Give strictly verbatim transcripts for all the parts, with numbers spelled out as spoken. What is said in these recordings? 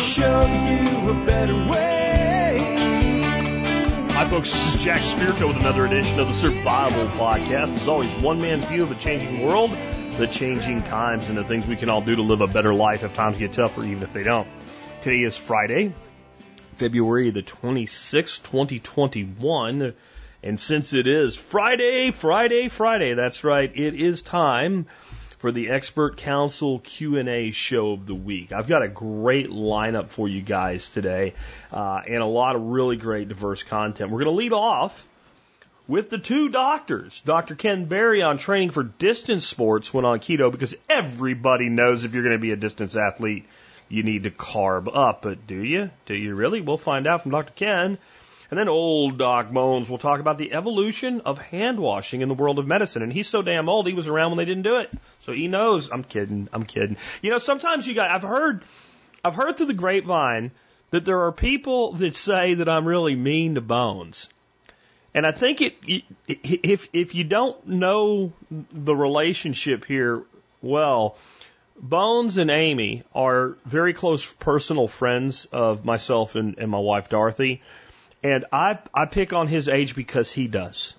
show you a better way. Hi, folks. This is Jack Spirko with another edition of The Survival Podcast. As always, one man view of a changing world, the changing times, and the things we can all do to live a better life if times get tougher, even if they don't. Today is Friday, February the twenty-sixth, twenty twenty-one. And since it is Friday, Friday, Friday, that's right, it is time for the Expert Council Q and A show of the week. I've got a great lineup for you guys today, uh, and a lot of really great diverse content. We're going to lead off with the two doctors. Doctor Ken Berry on training for distance sports when on keto, because everybody knows if you're going to be a distance athlete, you need to carb up. But do you? Do you really? We'll find out from Doctor Ken. And then old Doc Bones will talk about the evolution of hand washing in the world of medicine. And he's so damn old, he was around when they didn't do it. So he knows. I'm kidding. I'm kidding. You know, sometimes you guys, I've heard, I've heard through the grapevine that there are people that say that I'm really mean to Bones. And I think it, if, if you don't know the relationship here, well, Bones and Amy are very close personal friends of myself and, and my wife, Dorothy. And I I pick on his age because he does.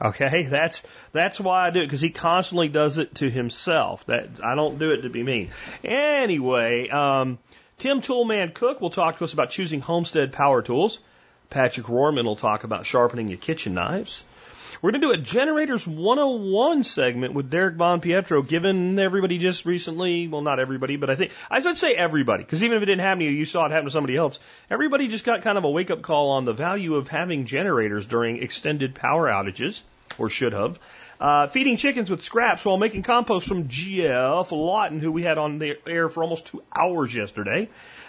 Okay? That's that's why I do it, because he constantly does it to himself. That I don't do it to be mean. Anyway, um, Tim Toolman Cook will talk to us about choosing homestead power tools. Patrick Rohrman will talk about sharpening your kitchen knives. We're going to do a Generators one oh one segment with Derek Von Pietro, given everybody just recently, well, not everybody, but I think, I should say everybody, because even if it didn't happen to you, you saw it happen to somebody else. Everybody just got kind of a wake-up call on the value of having generators during extended power outages, or should have. Uh, feeding chickens with scraps while making compost from Geoff Lawton, who we had on the air for almost two hours yesterday.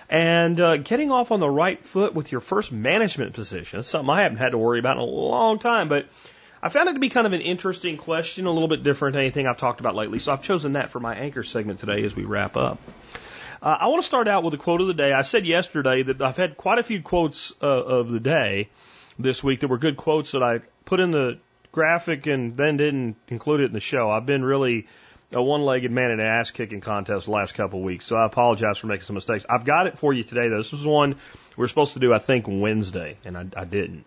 And uh, getting off on the right foot with your first management position. That's something I haven't had to worry about in a long time, but I found it to be kind of an interesting question, a little bit different than anything I've talked about lately, so I've chosen that for my anchor segment today as we wrap up. Uh, I want to start out with a quote of the day. I said yesterday that I've had quite a few quotes uh, of the day this week that were good quotes that I put in the graphic and then didn't include it in the show. I've been really a one-legged man in an ass-kicking contest the last couple of weeks, so I apologize for making some mistakes. I've got it for you today, though. This was one we were supposed to do, I think, Wednesday, and I, I didn't.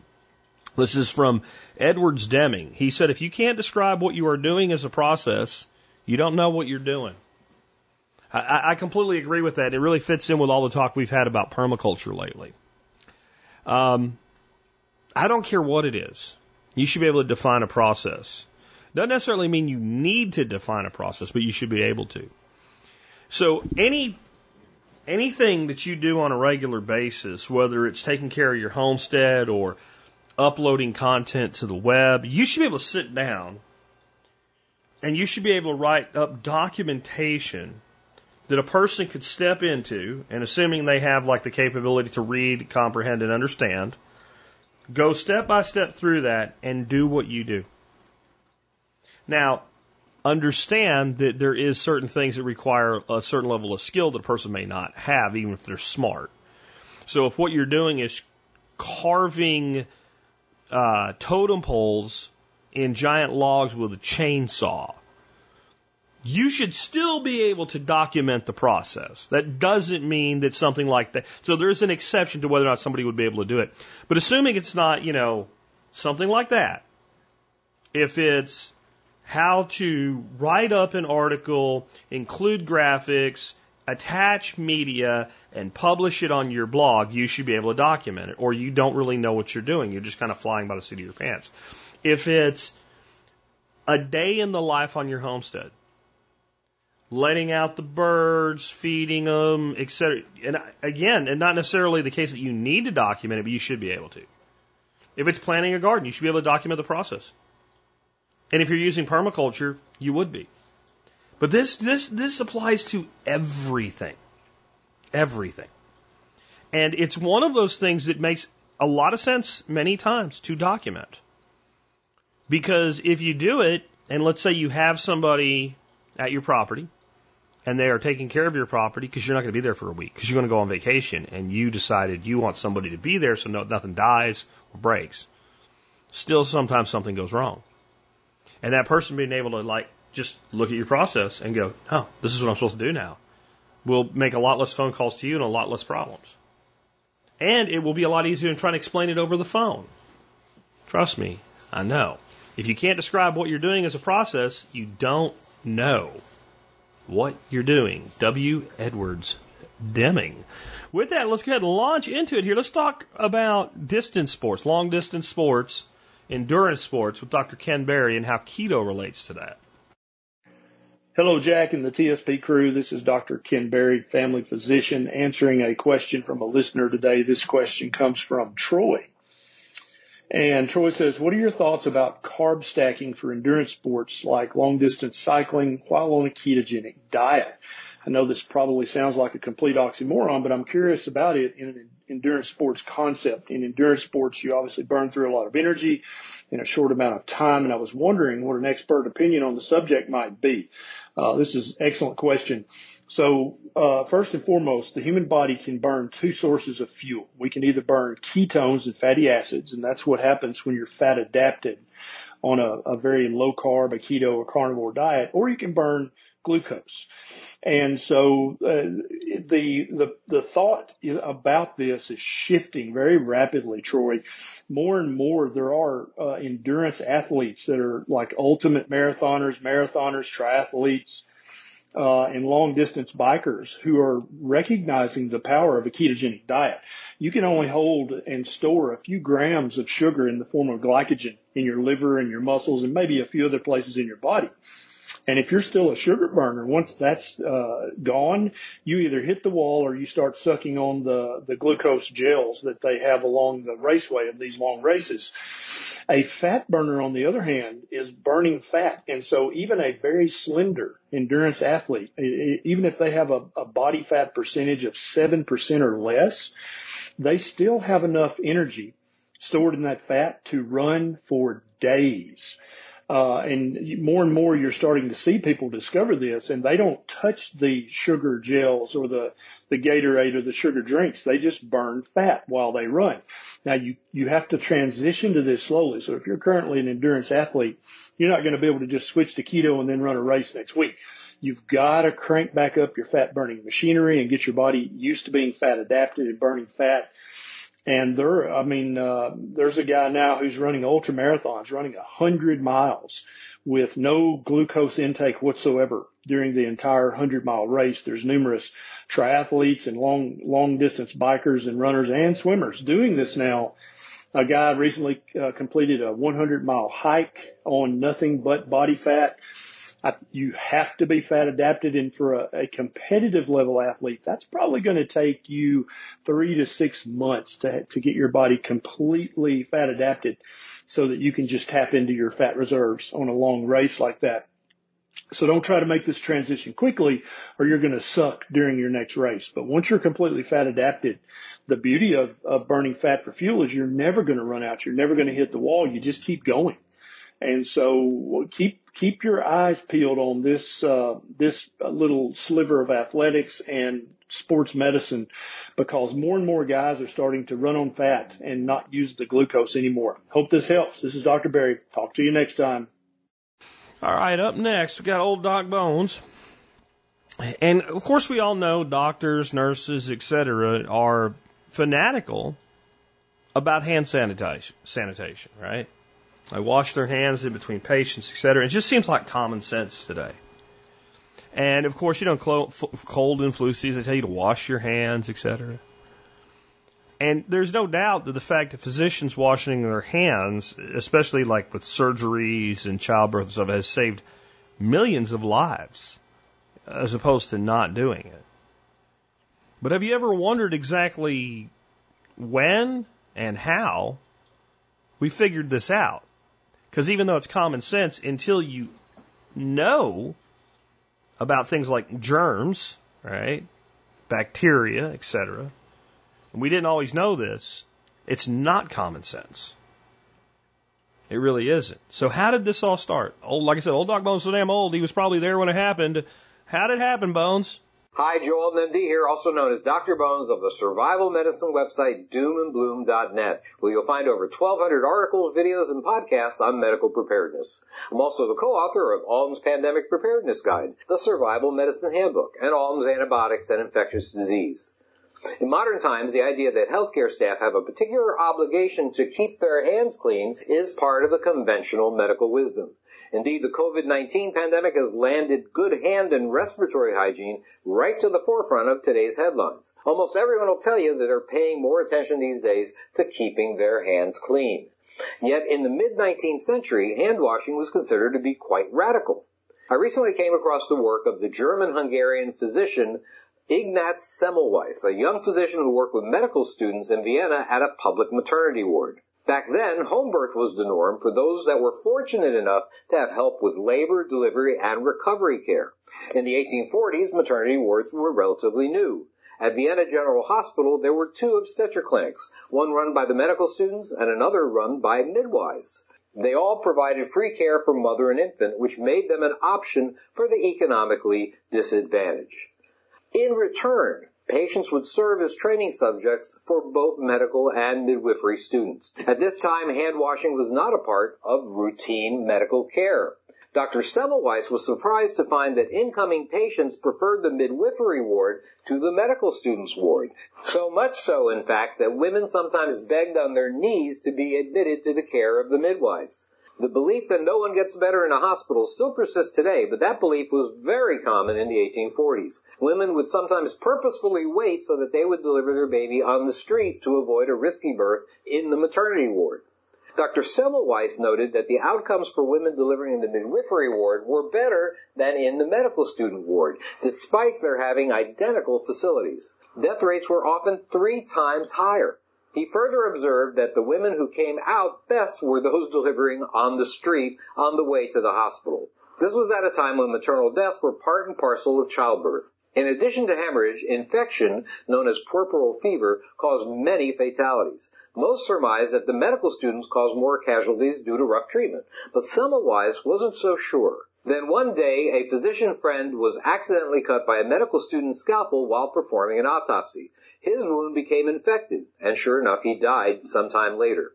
This is from Edwards Deming. He said, if you can't describe what you are doing as a process, you don't know what you're doing. I, I completely agree with that. It really fits in with all the talk we've had about permaculture lately. Um, I don't care what it is. You should be able to define a process. Doesn't necessarily mean you need to define a process, but you should be able to. So any anything that you do on a regular basis, whether it's taking care of your homestead or uploading content to the web, you should be able to sit down and you should be able to write up documentation that a person could step into, and assuming they have like the capability to read, comprehend, and understand, go step by step through that and do what you do. Now, understand that there is certain things that require a certain level of skill that a person may not have, even if they're smart. So if what you're doing is carving Uh, totem poles in giant logs with a chainsaw, you should still be able to document the process. That doesn't mean that something like that. So there's an exception to whether or not somebody would be able to do it. But assuming it's not, you know, something like that, if it's how to write up an article, include graphics, attach media, and publish it on your blog, you should be able to document it, or you don't really know what you're doing. You're just kind of flying by the seat of your pants. If it's a day in the life on your homestead, letting out the birds, feeding them, et cetera, and again, and not necessarily the case that you need to document it, but you should be able to. If it's planting a garden, you should be able to document the process. And if you're using permaculture, you would be. But this this this applies to everything, everything, and it's one of those things that makes a lot of sense many times to document, because if you do it, and let's say you have somebody at your property, and they are taking care of your property because you're not going to be there for a week because you're going to go on vacation, and you decided you want somebody to be there so no, nothing dies or breaks. Still, sometimes something goes wrong, and that person being able to like. Just look at your process and go, oh, this is what I'm supposed to do now. will make a lot less phone calls to you and a lot less problems. And it will be a lot easier than trying to explain it over the phone. Trust me, I know. If you can't describe what you're doing as a process, you don't know what you're doing. W. Edwards Deming. With that, let's go ahead and launch into it here. Let's talk about distance sports, long-distance sports, endurance sports with Doctor Ken Berry and how keto relates to that. Hello, Jack and the T S P crew. This is Doctor Ken Berry, family physician, answering a question from a listener today. This question comes from Troy. And Troy says, what are your thoughts about carb stacking for endurance sports like long-distance cycling while on a ketogenic diet? I know this probably sounds like a complete oxymoron, but I'm curious about it in an endurance sports concept. In endurance sports, you obviously burn through a lot of energy in a short amount of time, and I was wondering what an expert opinion on the subject might be. Uh, this is an excellent question. So uh first and foremost, the human body can burn two sources of fuel. We can either burn ketones and fatty acids, and that's what happens when you're fat adapted on a, a very low carb, a keto, a carnivore diet, or you can burn glucose. And so uh, the the the thought about this is shifting very rapidly, Troy. More and more, there are uh, endurance athletes that are like ultimate marathoners, marathoners, triathletes, uh, and long distance bikers who are recognizing the power of a ketogenic diet. You can only hold and store a few grams of sugar in the form of glycogen in your liver and your muscles and maybe a few other places in your body. And if you're still a sugar burner, once that's uh gone, you either hit the wall or you start sucking on the, the glucose gels that they have along the raceway of these long races. A fat burner, on the other hand, is burning fat. And so even a very slender endurance athlete, even if they have a, a body fat percentage of seven percent or less, they still have enough energy stored in that fat to run for days. Uh, and more and more you're starting to see people discover this, and they don't touch the sugar gels or the, the Gatorade or the sugar drinks. They just burn fat while they run. Now you, you have to transition to this slowly. So if you're currently an endurance athlete, you're not going to be able to just switch to keto and then run a race next week. You've got to crank back up your fat burning machinery and get your body used to being fat adapted and burning fat. And there, I mean, uh, there's a guy now who's running ultra marathons, running a hundred miles with no glucose intake whatsoever during the entire hundred mile race. There's numerous triathletes and long, long distance bikers and runners and swimmers doing this now. A guy recently uh, completed a hundred mile hike on nothing but body fat. I, you have to be fat adapted, and for a, a competitive level athlete, that's probably going to take you three to six months to to get your body completely fat adapted so that you can just tap into your fat reserves on a long race like that. So don't try to make this transition quickly or you're going to suck during your next race. But once you're completely fat adapted, the beauty of, of burning fat for fuel is you're never going to run out. You're never going to hit the wall. You just keep going. And so keep keep your eyes peeled on this uh, this little sliver of athletics and sports medicine, because more and more guys are starting to run on fat and not use the glucose anymore. Hope this helps. This is Doctor Berry. Talk to you next time. All right, up next, we got old Doc Bones. And, of course, we all know doctors, nurses, et cetera, are fanatical about hand sanitation, sanitation, right? They wash their hands in between patients, et cetera. It just seems like common sense today. And, of course, you know, cold and flu season, they tell you to wash your hands, et cetera. And there's no doubt that the fact that physicians washing their hands, especially like with surgeries and childbirth and stuff, has saved millions of lives as opposed to not doing it. But have you ever wondered exactly when and how we figured this out? Because even though it's common sense, until you know about things like germs, right, bacteria, et cetera, and we didn't always know this, it's not common sense. It really isn't. So how did this all start? Old, like I said, old Doc Bones so damn old, he was probably there when it happened. How did it happen, Bones? Hi, Joel N M D here, also known as Doctor Bones of the Survival Medicine website, doom and bloom dot net, where you'll find over twelve hundred articles, videos, and podcasts on medical preparedness. I'm also the co-author of Alton's Pandemic Preparedness Guide, The Survival Medicine Handbook, and Alton's Antibiotics and Infectious Disease. In modern times, the idea that healthcare staff have a particular obligation to keep their hands clean is part of the conventional medical wisdom. Indeed, the covid nineteen pandemic has landed good hand and respiratory hygiene right to the forefront of today's headlines. Almost everyone will tell you that they're paying more attention these days to keeping their hands clean. Yet, in the mid-nineteenth century, hand washing was considered to be quite radical. I recently came across the work of the German-Hungarian physician Ignaz Semmelweis, a young physician who worked with medical students in Vienna at a public maternity ward. Back then, home birth was the norm for those that were fortunate enough to have help with labor, delivery, and recovery care. In the eighteen forties, maternity wards were relatively new. At Vienna General Hospital, there were two obstetric clinics, one run by the medical students and another run by midwives. They all provided free care for mother and infant, which made them an option for the economically disadvantaged. In return, patients would serve as training subjects for both medical and midwifery students. At this time, hand washing was not a part of routine medical care. Doctor Semmelweis was surprised to find that incoming patients preferred the midwifery ward to the medical students' ward. So much so, in fact, that women sometimes begged on their knees to be admitted to the care of the midwives. The belief that no one gets better in a hospital still persists today, but that belief was very common in the eighteen forties. Women would sometimes purposefully wait so that they would deliver their baby on the street to avoid a risky birth in the maternity ward. Doctor Semmelweis noted that the outcomes for women delivering in the midwifery ward were better than in the medical student ward, despite their having identical facilities. Death rates were often three times higher. He further observed that the women who came out best were those delivering on the street on the way to the hospital. This was at a time when maternal deaths were part and parcel of childbirth. In addition to hemorrhage, infection, known as puerperal fever, caused many fatalities. Most surmised that the medical students caused more casualties due to rough treatment, but Semmelweis wasn't so sure. Then one day, a physician friend was accidentally cut by a medical student's scalpel while performing an autopsy. His wound became infected, and sure enough, he died sometime later.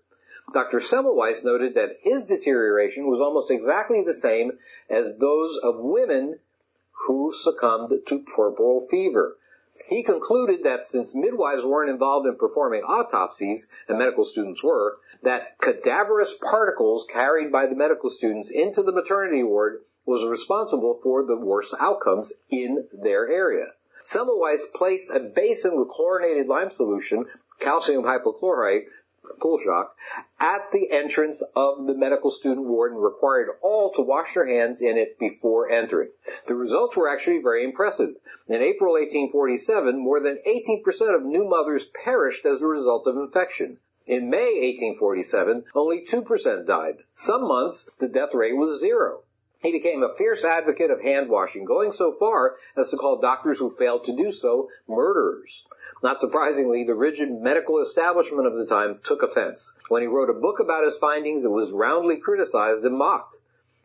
Doctor Semmelweis noted that his deterioration was almost exactly the same as those of women who succumbed to puerperal fever. He concluded that since midwives weren't involved in performing autopsies, and medical students were, that cadaverous particles carried by the medical students into the maternity ward was responsible for the worst outcomes in their area. Semmelweis placed a basin with chlorinated lime solution, calcium hypochlorite, pool shock, at the entrance of the medical student ward and required all to wash their hands in it before entering. The results were actually very impressive. In April eighteen forty-seven, more than eighteen percent of new mothers perished as a result of infection. In May eighteen forty-seven, only two percent died. Some months, the death rate was zero. He became a fierce advocate of hand washing, going so far as to call doctors who failed to do so murderers. Not surprisingly, the rigid medical establishment of the time took offense. When he wrote a book about his findings, it was roundly criticized and mocked.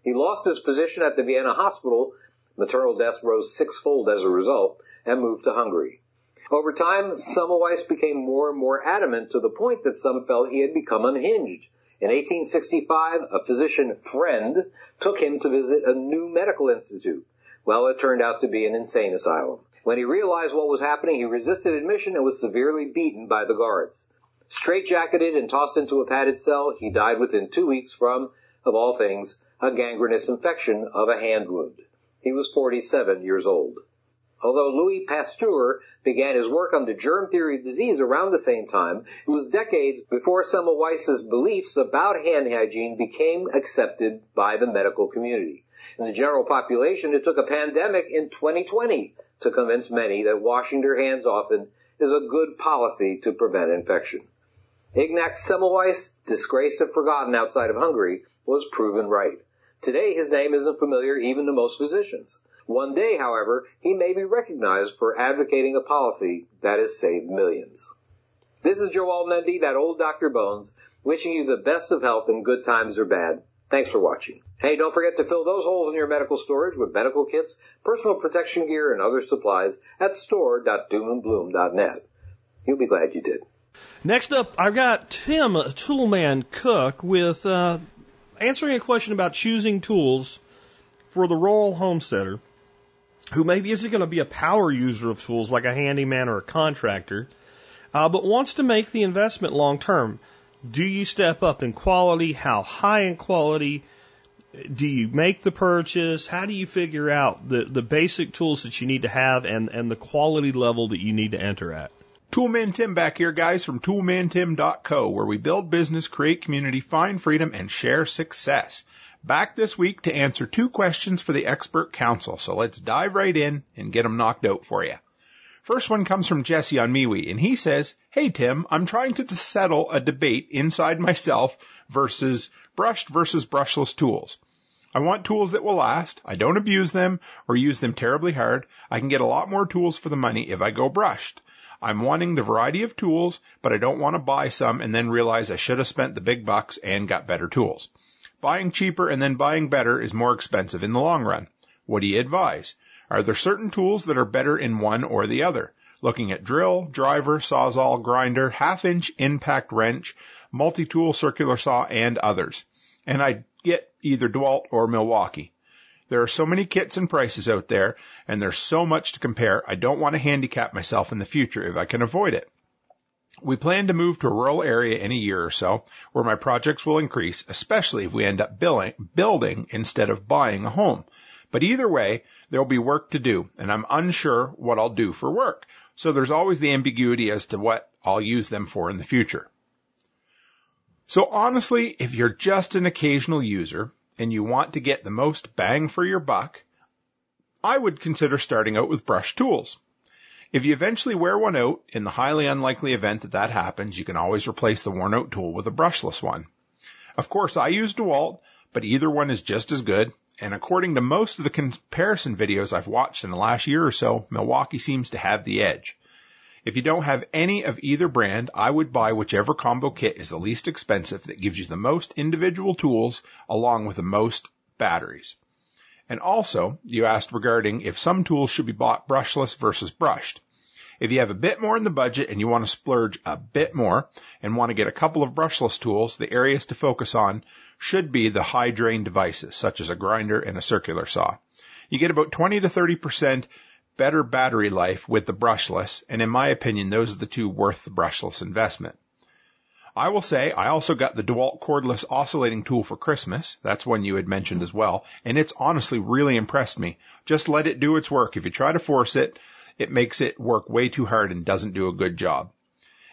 He lost his position at the Vienna hospital. Maternal deaths rose sixfold as a result, and moved to Hungary. Over time, Semmelweis became more and more adamant to the point that some felt he had become unhinged. In eighteen sixty-five, a physician friend took him to visit a new medical institute. Well, it turned out to be an insane asylum. When he realized what was happening, he resisted admission and was severely beaten by the guards. Straitjacketed and tossed into a padded cell, he died within two weeks from, of all things, a gangrenous infection of a hand wound. He was forty-seven years old. Although Louis Pasteur began his work on the germ theory of disease around the same time, it was decades before Semmelweis's beliefs about hand hygiene became accepted by the medical community. In the general population, it took a pandemic in twenty twenty to convince many that washing their hands often is a good policy to prevent infection. Ignaz Semmelweis, disgraced and forgotten outside of Hungary, was proven right. Today, his name isn't familiar even to most physicians. One day, however, he may be recognized for advocating a policy that has saved millions. This is Joel Nundy, that old Doctor Bones, wishing you the best of health in good times or bad. Thanks for watching. Hey, don't forget to fill those holes in your medical storage with medical kits, personal protection gear, and other supplies at store dot doom and bloom dot net. You'll be glad you did. Next up, I've got Tim Toolman Cook with uh, answering a question about choosing tools for the rural homesteader who maybe isn't going to be a power user of tools like a handyman or a contractor, uh, but wants to make the investment long term. Do you step up in quality? How high in quality? Do you make the purchase? How do you figure out the, the basic tools that you need to have and, and the quality level that you need to enter at? Toolman Tim back here, guys, from toolman tim dot co, where we build business, create community, find freedom, and share success. Back this week to answer two questions for the expert council, so let's dive right in and get them knocked out for you. First one comes from Jesse on MeWe, and he says, "Hey, Tim, I'm trying to settle a debate inside myself versus brushed versus brushless tools. I want tools that will last. I don't abuse them or use them terribly hard. I can get a lot more tools for the money if I go brushed. I'm wanting the variety of tools, but I don't want to buy some and then realize I should have spent the big bucks and got better tools. Buying cheaper and then buying better is more expensive in the long run. What do you advise? Are there certain tools that are better in one or the other? Looking at drill, driver, sawzall, grinder, half-inch impact wrench, multi-tool, circular saw, and others. And I'd get either DeWalt or Milwaukee. There are so many kits and prices out there, and there's so much to compare. I don't want to handicap myself in the future if I can avoid it. We plan to move to a rural area in a year or so, where my projects will increase, especially if we end up building instead of buying a home. But either way, there'll be work to do, and I'm unsure what I'll do for work. So there's always the ambiguity as to what I'll use them for in the future. So honestly, if you're just an occasional user, and you want to get the most bang for your buck, I would consider starting out with brush tools. If you eventually wear one out, in the highly unlikely event that that happens, you can always replace the worn-out tool with a brushless one. Of course, I use DeWalt, but either one is just as good, and according to most of the comparison videos I've watched in the last year or so, Milwaukee seems to have the edge. If you don't have any of either brand, I would buy whichever combo kit is the least expensive that gives you the most individual tools along with the most batteries. And also, you asked regarding if some tools should be bought brushless versus brushed. If you have a bit more in the budget and you want to splurge a bit more and want to get a couple of brushless tools, the areas to focus on should be the high drain devices such as a grinder and a circular saw. You get about twenty to thirty percent better battery life with the brushless, and in my opinion, those are the two worth the brushless investment. I will say I also got the DeWalt cordless oscillating tool for Christmas. That's one you had mentioned as well, and it's honestly really impressed me. Just let it do its work. If you try to force it, it makes it work way too hard and doesn't do a good job.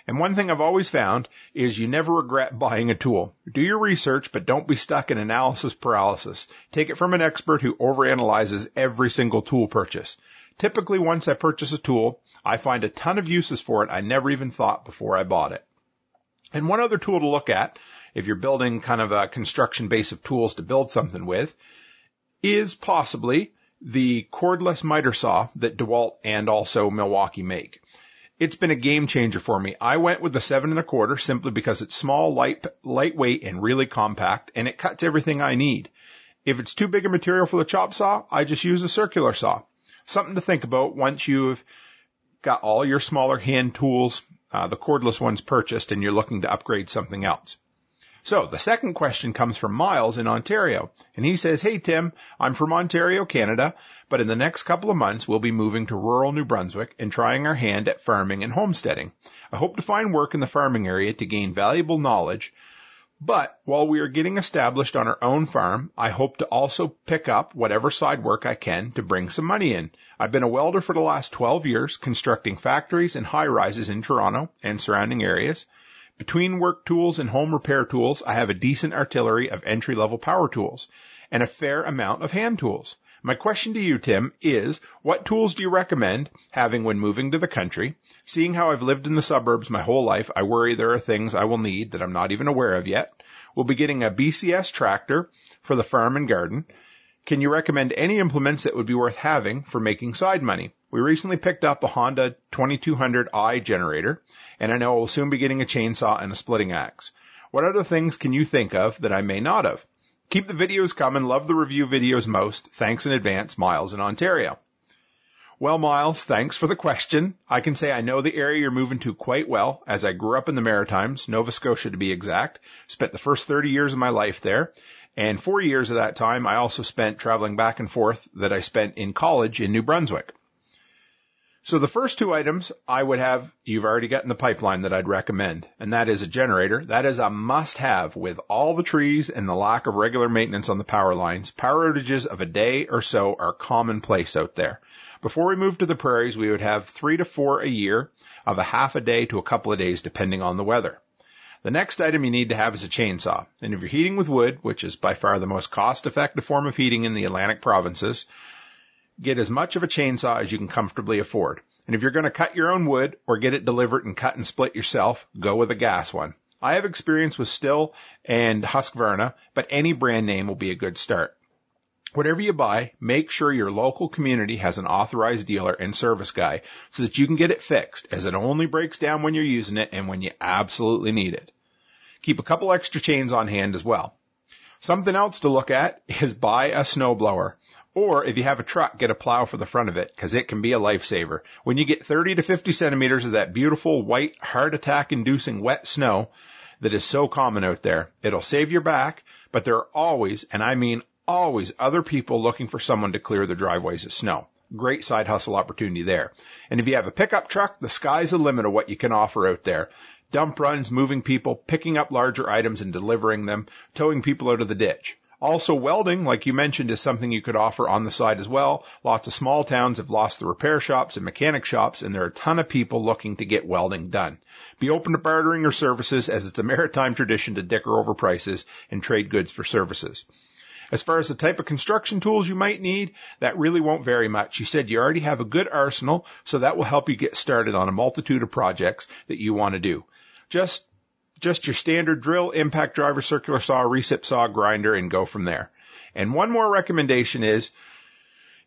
And one thing I've always found is you never regret buying a tool. Do your research, but don't be stuck in analysis paralysis. Take it from an expert who overanalyzes every single tool purchase. Typically, once I purchase a tool, I find a ton of uses for it I never even thought before I bought it. And one other tool to look at, if you're building kind of a construction base of tools to build something with, is possibly the cordless miter saw that DeWalt and also Milwaukee make. It's been a game changer for me. I went with the seven and a quarter simply because it's small, light, lightweight, and really compact, and it cuts everything I need. If it's too big a material for the chop saw, I just use a circular saw. Something to think about once you've got all your smaller hand tools, uh, the cordless ones purchased, and you're looking to upgrade something else. So the second question comes from Miles in Ontario, and he says, "Hey, Tim, I'm from Ontario, Canada, but in the next couple of months, we'll be moving to rural New Brunswick and trying our hand at farming and homesteading. I hope to find work in the farming area to gain valuable knowledge. But while we are getting established on our own farm, I hope to also pick up whatever side work I can to bring some money in. I've been a welder for the last twelve years, constructing factories and high-rises in Toronto and surrounding areas. Between work tools and home repair tools, I have a decent artillery of entry-level power tools and a fair amount of hand tools. My question to you, Tim, is what tools do you recommend having when moving to the country? Seeing how I've lived in the suburbs my whole life, I worry there are things I will need that I'm not even aware of yet. We'll be getting a B C S tractor for the farm and garden. Can you recommend any implements that would be worth having for making side money? We recently picked up a Honda twenty-two hundred i generator, and I know we'll soon be getting a chainsaw and a splitting axe. What other things can you think of that I may not have? Keep the videos coming. Love the review videos most. Thanks in advance, Miles in Ontario. Well, Miles, thanks for the question. I can say I know the area you're moving to quite well, as I grew up in the Maritimes, Nova Scotia to be exact. Spent the first thirty years of my life there. And four years of that time, I also spent traveling back and forth that I spent in college in New Brunswick. So the first two items I would have, you've already got in the pipeline that I'd recommend, and that is a generator. That is a must-have with all the trees and the lack of regular maintenance on the power lines. Power outages of a day or so are commonplace out there. Before we moved to the prairies, we would have three to four a year of a half a day to a couple of days, depending on the weather. The next item you need to have is a chainsaw. And if you're heating with wood, which is by far the most cost-effective form of heating in the Atlantic provinces, get as much of a chainsaw as you can comfortably afford. And if you're going to cut your own wood or get it delivered and cut and split yourself, go with a gas one. I have experience with Stihl and Husqvarna, but any brand name will be a good start. Whatever you buy, make sure your local community has an authorized dealer and service guy so that you can get it fixed, as it only breaks down when you're using it and when you absolutely need it. Keep a couple extra chains on hand as well. Something else to look at is buy a snowblower. Or if you have a truck, get a plow for the front of it, because it can be a lifesaver. When you get thirty to fifty centimeters of that beautiful, white, heart attack-inducing wet snow that is so common out there, it'll save your back, but there are always, and I mean always, other people looking for someone to clear their driveways of snow. Great side hustle opportunity there. And if you have a pickup truck, the sky's the limit of what you can offer out there. Dump runs, moving people, picking up larger items and delivering them, towing people out of the ditch. Also, welding, like you mentioned, is something you could offer on the side as well. Lots of small towns have lost the repair shops and mechanic shops, and there are a ton of people looking to get welding done. Be open to bartering your services, as it's a maritime tradition to dicker over prices and trade goods for services. As far as the type of construction tools you might need, that really won't vary much. You said you already have a good arsenal, so that will help you get started on a multitude of projects that you want to do. Just Just your standard drill, impact driver, circular saw, recip saw, grinder, and go from there. And one more recommendation is,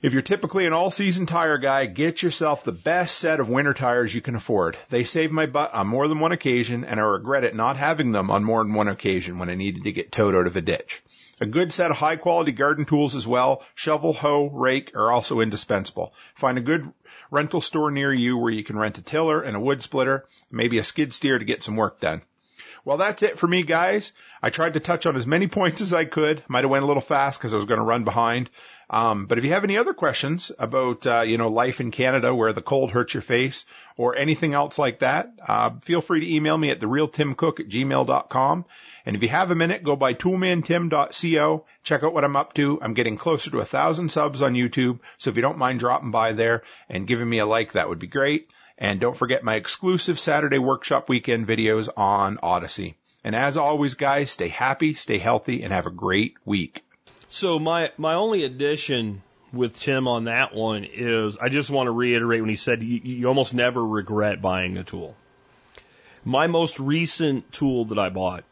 if you're typically an all-season tire guy, get yourself the best set of winter tires you can afford. They saved my butt on more than one occasion, and I regret it not having them on more than one occasion when I needed to get towed out of a ditch. A good set of high-quality garden tools as well. Shovel, hoe, rake are also indispensable. Find a good rental store near you where you can rent a tiller and a wood splitter, maybe a skid steer to get some work done. Well, that's it for me, guys. I tried to touch on as many points as I could. Might have went a little fast because I was going to run behind. Um, but if you have any other questions about, uh, you know, life in Canada where the cold hurts your face or anything else like that, uh, feel free to email me at the real tim cook at gmail dot com. And if you have a minute, go by toolman tim dot co. Check out what I'm up to. I'm getting closer to a thousand subs on YouTube. So if you don't mind dropping by there and giving me a like, that would be great. And don't forget my exclusive Saturday workshop weekend videos on Odyssey. And as always, guys, stay happy, stay healthy, and have a great week. So my, my only addition with Tim on that one is I just want to reiterate when he said you, you almost never regret buying a tool. My most recent tool that I bought,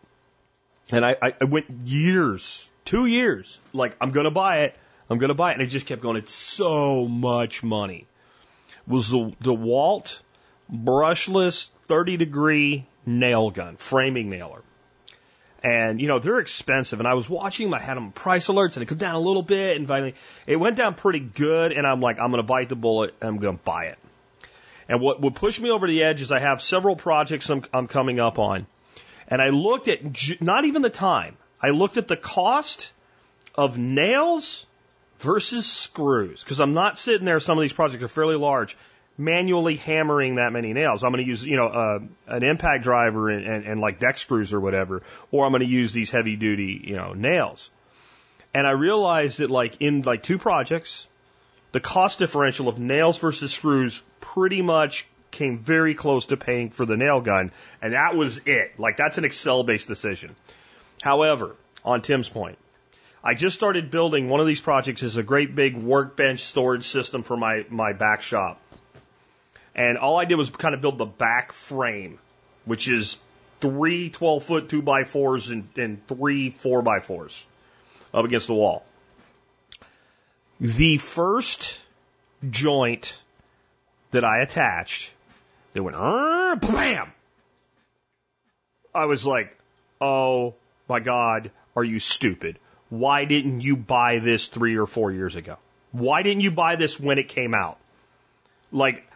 and I, I went years, two years, like I'm going to buy it, I'm going to buy it, and it just kept going, it's so much money. Was the DeWalt brushless thirty degree nail gun, framing nailer. And, you know, they're expensive. And I was watching them, I had them price alerts, and it goes down a little bit. And finally, it went down pretty good. And I'm like, I'm going to bite the bullet, and I'm going to buy it. And what would push me over the edge is I have several projects I'm, I'm coming up on. And I looked at, not even the time, I looked at the cost of nails versus screws, because I'm not sitting there, some of these projects are fairly large, manually hammering that many nails. I'm going to use, you know, uh, an impact driver and, and, and like deck screws or whatever, or I'm going to use these heavy duty, you know, nails. And I realized that like in like two projects, the cost differential of nails versus screws pretty much came very close to paying for the nail gun. And that was it. Like that's an Excel-based decision. However, on Tim's point, I just started building one of these projects is a great big workbench storage system for my, my back shop. And all I did was kind of build the back frame, which is three twelve foot two by fours and, and three four by fours up against the wall. The first joint that I attached, they went, bam! I was like, oh my God, are you stupid? why didn't you buy this three or four years ago? Why didn't you buy this when it came out? Like,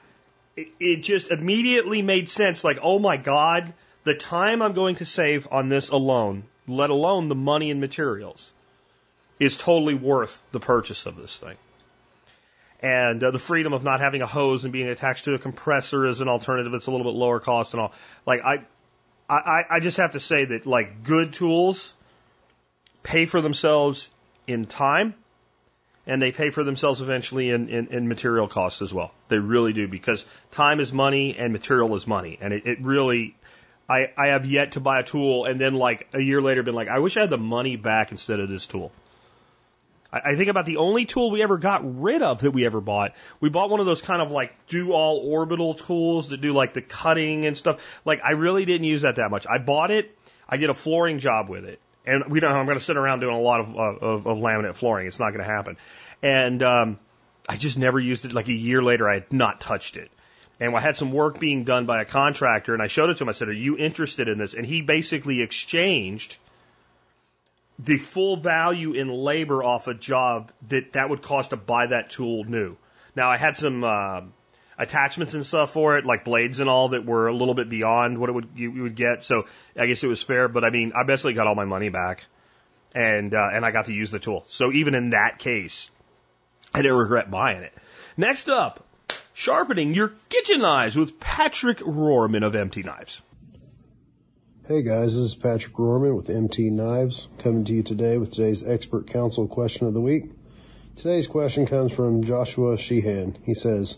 it, it just immediately made sense. Like, oh my God, the time I'm going to save on this alone, let alone the money and materials, is totally worth the purchase of this thing. And uh, the freedom of not having a hose and being attached to a compressor is an alternative. It's a little bit lower cost and all. Like, I, I, I just have to say that, like, good tools pay for themselves in time, and they pay for themselves eventually in, in, in material costs as well. They really do, because time is money and material is money. And it, it really, I, I have yet to buy a tool and then, like, a year later been like, I wish I had the money back instead of this tool. I think about the only tool we ever got rid of that we ever bought. We bought one of those kind of like do all orbital tools that do like the cutting and stuff. Like, I really didn't use that that much. I bought it. I did a flooring job with it. And we don't know, I'm going to sit around doing a lot of, of, of laminate flooring. It's not going to happen. And, um, I just never used it. Like, a year later, I had not touched it. And I had some work being done by a contractor, and I showed it to him. I said, are you interested in this? And he basically exchanged the full value in labor off a job that that would cost to buy that tool new. Now, I had some uh, attachments and stuff for it, like blades and all, that were a little bit beyond what it would you, you would get. So I guess it was fair, but I mean, I basically got all my money back, and uh, and I got to use the tool. So even in that case, I didn't regret buying it. Next up, sharpening your kitchen knives with Patrick Rohrman of M T Knives. Hey guys, this is Patrick Rohrman with M T Knives, coming to you today with today's expert counsel question of the week. Today's question comes from Joshua Sheehan. He says,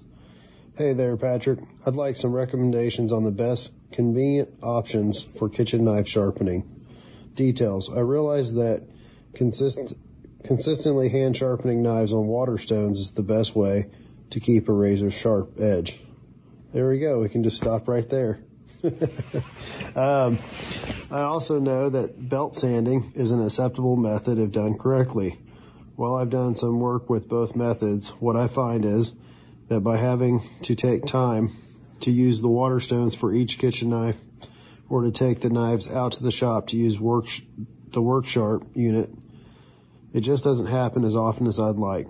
hey there, Patrick. I'd like some recommendations on the best convenient options for kitchen knife sharpening. Details. I realize that consist- consistently hand sharpening knives on water stones is the best way to keep a razor's sharp edge. There we go. We can just stop right there. um, I also know that belt sanding is an acceptable method if done correctly. While I've done some work with both methods, what I find is that by having to take time to use the water stones for each kitchen knife, or to take the knives out to the shop to use work the WorkSharp unit, it just doesn't happen as often as I'd like.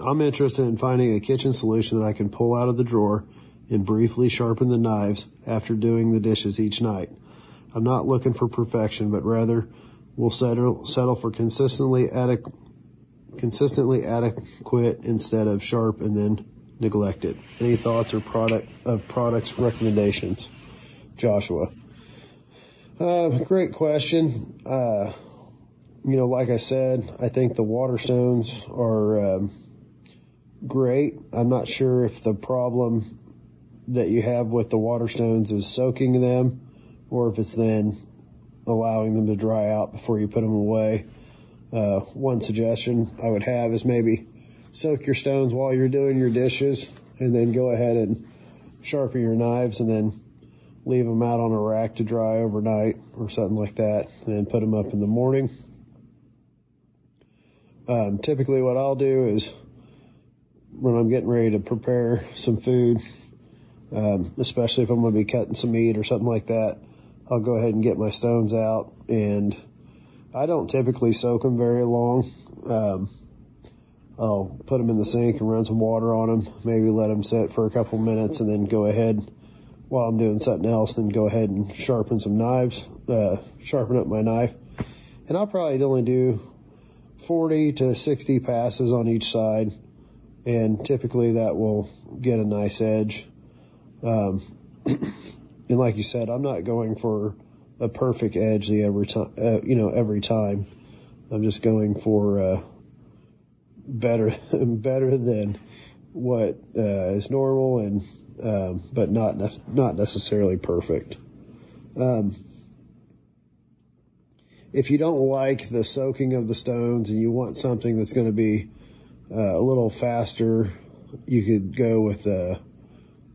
I'm interested in finding a kitchen solution that I can pull out of the drawer and briefly sharpen the knives after doing the dishes each night. I'm not looking for perfection, but rather will settle settle for consistently adequate, consistently adequate instead of sharp and then neglected. Any thoughts or product of products recommendations? Joshua. Uh, great question. Uh, you know, like I said, I think the water stones are um, great. I'm not sure if the problem that you have with the water stones is soaking them, or if it's then allowing them to dry out before you put them away. Uh, one suggestion I would have is maybe soak your stones while you're doing your dishes, and then go ahead and sharpen your knives, and then leave them out on a rack to dry overnight or something like that, and then put them up in the morning. Um, typically what I'll do is, when I'm getting ready to prepare some food, Um, especially if I'm going to be cutting some meat or something like that, I'll go ahead and get my stones out, and I don't typically soak them very long. Um, I'll put them in the sink and run some water on them, maybe let them sit for a couple minutes, and then go ahead while I'm doing something else and go ahead and sharpen some knives, uh, sharpen up my knife. And I'll probably only do forty to sixty passes on each side, and typically that will get a nice edge. Um, and like you said, I'm not going for a perfect edge the every time, uh, you know, every time. I'm just going for, uh, better, better than what, uh, is normal, and, um, but not, ne- not necessarily perfect. Um, if you don't like the soaking of the stones and you want something that's going to be, uh, a little faster, you could go with, uh,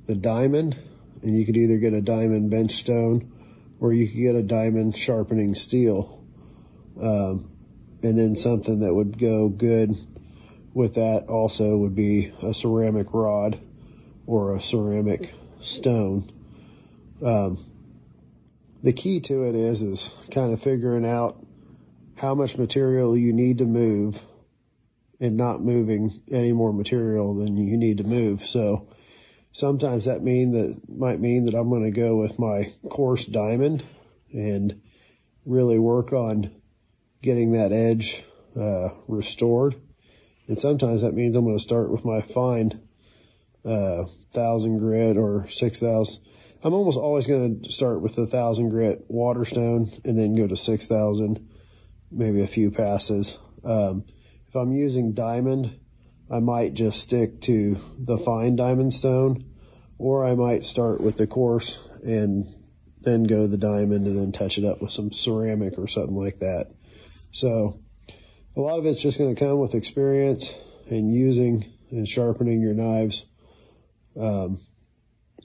the diamond, and you could either get a diamond bench stone, or you could get a diamond sharpening steel, um, and then something that would go good with that also would be a ceramic rod or a ceramic stone. Um, the key to it is is kind of figuring out how much material you need to move and not moving any more material than you need to move. So sometimes that mean that might mean that I'm going to go with my coarse diamond and really work on getting that edge uh, restored. And sometimes that means I'm going to start with my fine uh, thousand grit or six thousand. I'm almost always going to start with the thousand grit Waterstone and then go to six thousand, maybe a few passes. Um, if I'm using diamond, I might just stick to the fine diamond stone, or I might start with the coarse and then go to the diamond and then touch it up with some ceramic or something like that. So a lot of it's just going to come with experience and using and sharpening your knives. Um,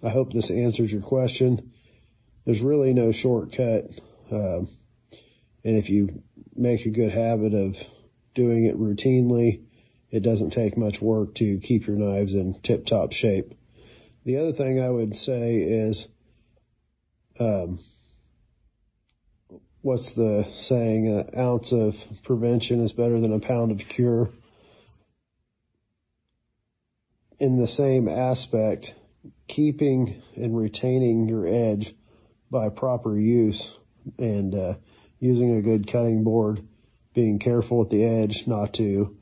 I hope this answers your question. There's really no shortcut. Um, and if you make a good habit of doing it routinely, it doesn't take much work to keep your knives in tip-top shape. The other thing I would say is, um, what's the saying? An ounce of prevention is better than a pound of cure. In the same aspect, keeping and retaining your edge by proper use and uh, using a good cutting board, being careful with the edge, not to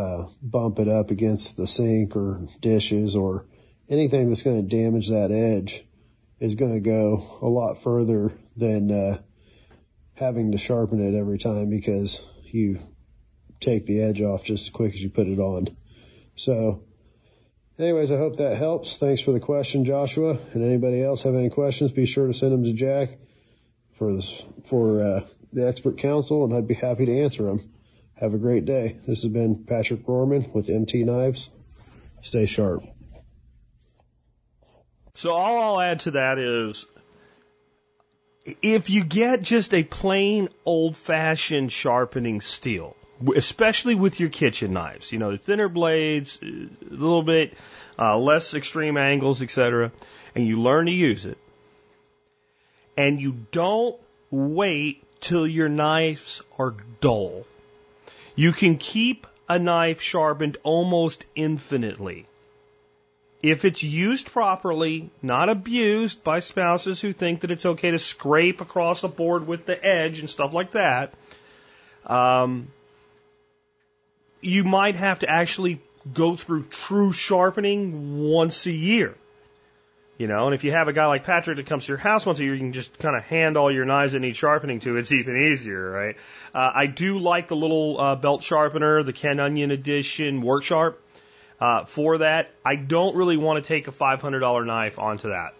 Uh, bump it up against the sink or dishes or anything that's going to damage that edge is going to go a lot further than uh, having to sharpen it every time, because you take the edge off just as quick as you put it on. So anyways, I hope that helps. Thanks for the question, Joshua. And anybody else have any questions, be sure to send them to Jack for, this, for uh, the expert counsel, and I'd be happy to answer them. Have a great day. This has been Patrick Rohrman with M T Knives. Stay sharp. So all I'll add to that is, if you get just a plain old-fashioned sharpening steel, especially with your kitchen knives, you know, thinner blades, a little bit uh, less extreme angles, et cetera, and you learn to use it, and you don't wait till your knives are dull, you can keep a knife sharpened almost infinitely if it's used properly, not abused by spouses who think that it's okay to scrape across the board with the edge and stuff like that. Um, you might have to actually go through true sharpening once a year. You know, and if you have a guy like Patrick that comes to your house once a year, you can just kind of hand all your knives that need sharpening to. It's even easier, right? Uh, I do like the little uh, belt sharpener, the Ken Onion Edition WorkSharp uh, for that. I don't really want to take a five hundred dollar knife onto that.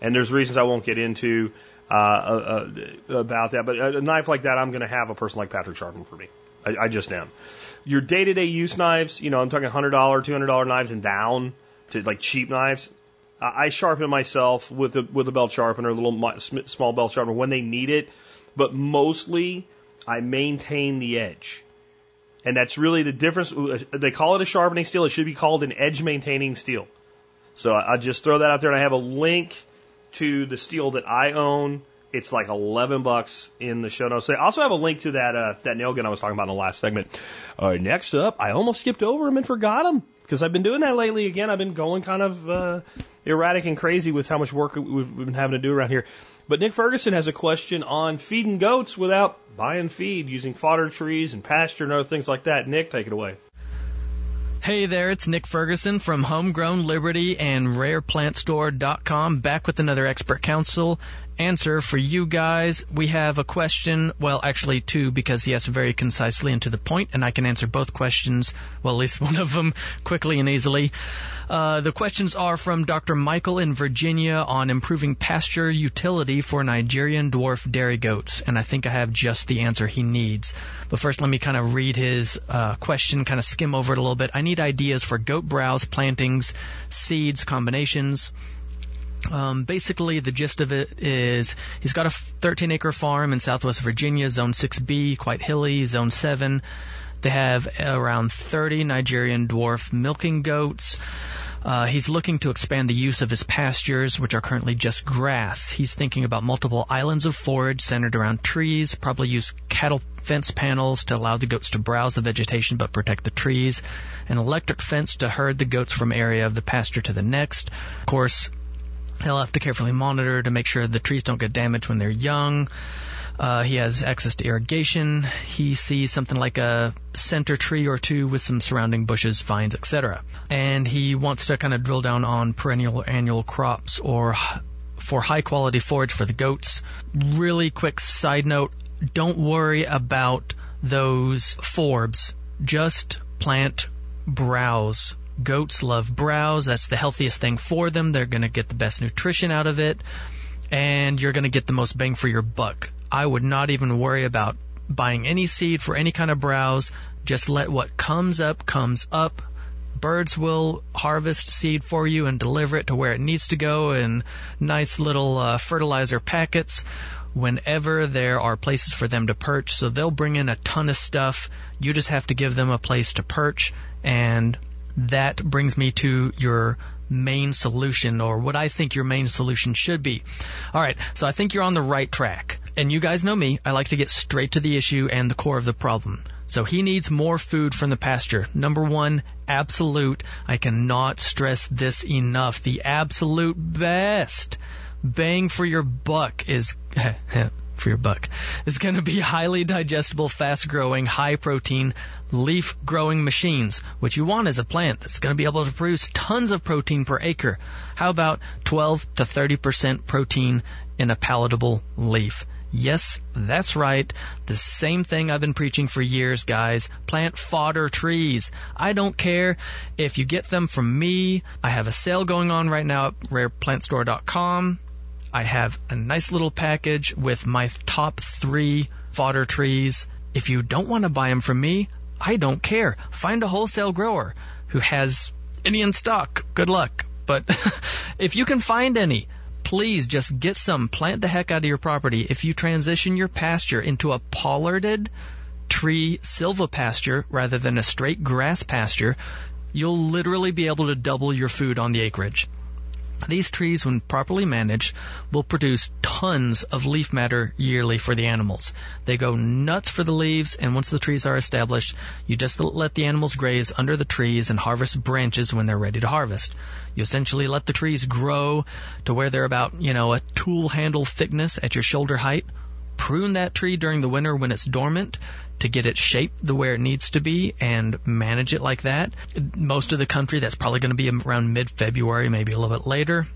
And there's reasons I won't get into uh, uh, about that. But a knife like that, I'm going to have a person like Patrick sharpen for me. I, I just am. Your day-to-day use knives, you know, I'm talking one hundred dollar, two hundred dollar knives and down to like cheap knives. I sharpen myself with a, with a belt sharpener, a little small belt sharpener when they need it, but mostly I maintain the edge. And that's really the difference. They call it a sharpening steel. It should be called an edge-maintaining steel. So I just throw that out there, and I have a link to the steel that I own. It's like eleven bucks in the show notes. I also have a link to that uh, that nail gun I was talking about in the last segment. All right, next up, I almost skipped over him and forgot him, because I've been doing that lately again. I've been going kind of uh, erratic and crazy with how much work we've been having to do around here. But Nick Ferguson has a question on feeding goats without buying feed, using fodder trees and pasture and other things like that. Nick, take it away. Hey there, it's Nick Ferguson from Homegrown Liberty and Rare Plant Store dot com, back with another expert counsel answer for you guys. We have a question, well, actually two, because he has very concisely and to the point, and I can answer both questions, well, at least one of them, quickly and easily. Uh, the questions are from Doctor Michael in Virginia on improving pasture utility for Nigerian dwarf dairy goats, and I think I have just the answer he needs. But first, let me kind of read his uh, question, kind of skim over it a little bit. I need ideas for goat browse, plantings, seeds, combinations. Um, basically, the gist of it is he's got a thirteen acre farm in southwest Virginia, Zone six B, quite hilly, Zone seven. They have around thirty Nigerian dwarf milking goats. Uh, he's looking to expand the use of his pastures, which are currently just grass. He's thinking about multiple islands of forage centered around trees, probably use cattle fence panels to allow the goats to browse the vegetation but protect the trees, an electric fence to herd the goats from area of the pasture to the next. Of course, he'll have to carefully monitor to make sure the trees don't get damaged when they're young. Uh, he has access to irrigation. He sees something like a center tree or two with some surrounding bushes, vines, et cetera. And he wants to kind of drill down on perennial annual crops or for high-quality forage for the goats. Really quick side note, don't worry about those forbs. Just plant browse. Goats love browse. That's the healthiest thing for them. They're going to get the best nutrition out of it, and you're going to get the most bang for your buck. I would not even worry about buying any seed for any kind of browse. Just let what comes up comes up. Birds will harvest seed for you and deliver it to where it needs to go in nice little uh, fertilizer packets whenever there are places for them to perch. So they'll bring in a ton of stuff. You just have to give them a place to perch. And that brings me to your main solution, or what I think your main solution should be. All right, so I think you're on the right track. And you guys know me, I like to get straight to the issue and the core of the problem. So he needs more food from the pasture. Number one, absolute. I cannot stress this enough. The absolute best bang for your buck is for your buck is going to be highly digestible, fast-growing, high-protein, leaf-growing machines. What you want is a plant that's going to be able to produce tons of protein per acre. How about twelve to thirty percent protein in a palatable leaf? Yes, that's right. The same thing I've been preaching for years, guys. Plant fodder trees. I don't care if you get them from me. I have a sale going on right now at rare plant store dot com. I have a nice little package with my top three fodder trees. If you don't want to buy them from me, I don't care. Find a wholesale grower who has any in stock. Good luck. But if you can find any, please just get some, plant the heck out of your property. If you transition your pasture into a pollarded tree silvopasture rather than a straight grass pasture, you'll literally be able to double your food on the acreage. These trees, when properly managed, will produce tons of leaf matter yearly for the animals. They go nuts for the leaves, and once the trees are established, you just let the animals graze under the trees and harvest branches when they're ready to harvest. You essentially let the trees grow to where they're about, you know, a tool handle thickness at your shoulder height. Prune that tree during the winter when it's dormant to get it shaped the way it needs to be and manage it like that. Most of the country, that's probably going to be around mid-February, maybe a little bit later,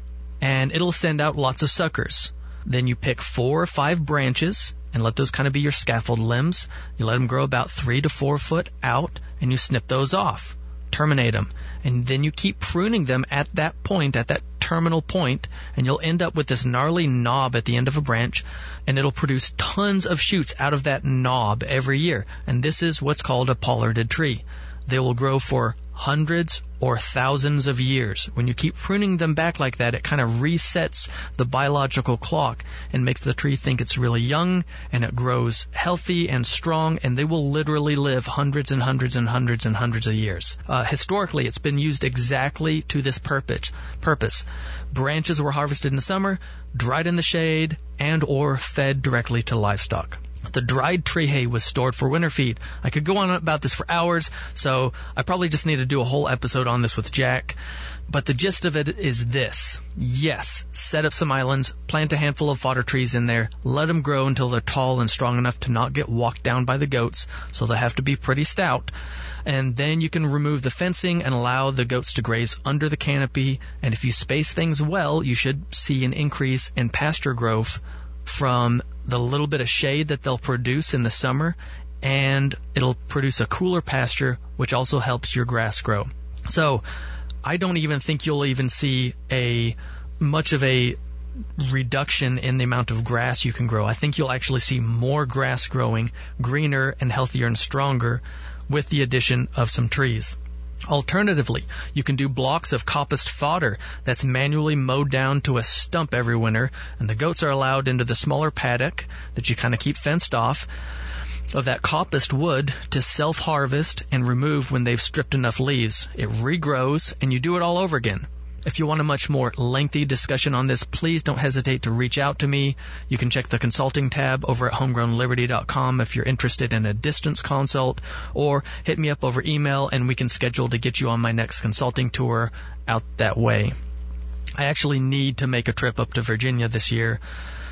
and it'll send out lots of suckers. Then you pick four or five branches and let those kind of be your scaffold limbs. You let them grow about three to four foot out, and you snip those off, terminate them, and then you keep pruning them at that point, at that terminal point, and you'll end up with this gnarly knob at the end of a branch, and it'll produce tons of shoots out of that knob every year. And this is what's called a pollarded tree. They will grow for hundreds or thousands of years. When you keep pruning them back like that, it kind of resets the biological clock and makes the tree think it's really young, and it grows healthy and strong, and they will literally live hundreds and hundreds and hundreds and hundreds of years. Uh, historically, it's been used exactly to this purpose. Purpose. Branches were harvested in the summer, dried in the shade, and or fed directly to livestock. The dried tree hay was stored for winter feed. I could go on about this for hours, so I probably just need to do a whole episode on this with Jack. But the gist of it is this. Yes, set up some islands, plant a handful of fodder trees in there, let them grow until they're tall and strong enough to not get walked down by the goats, so they have to be pretty stout. And then you can remove the fencing and allow the goats to graze under the canopy. And if you space things well, you should see an increase in pasture growth from the little bit of shade that they'll produce in the summer, and it'll produce a cooler pasture, which also helps your grass grow. So I don't even think you'll even see a much of a reduction in the amount of grass you can grow. I think you'll actually see more grass growing, greener and healthier and stronger, with the addition of some trees. Alternatively, you can do blocks of coppiced fodder that's manually mowed down to a stump every winter, and the goats are allowed into the smaller paddock that you kind of keep fenced off. of that coppiced wood to self-harvest and remove when they've stripped enough leaves. It regrows, and you do it all over again. If you want a much more lengthy discussion on this, please don't hesitate to reach out to me. You can check the consulting tab over at homegrown liberty dot com if you're interested in a distance consult, or hit me up over email and we can schedule to get you on my next consulting tour out that way. I actually need to make a trip up to Virginia this year.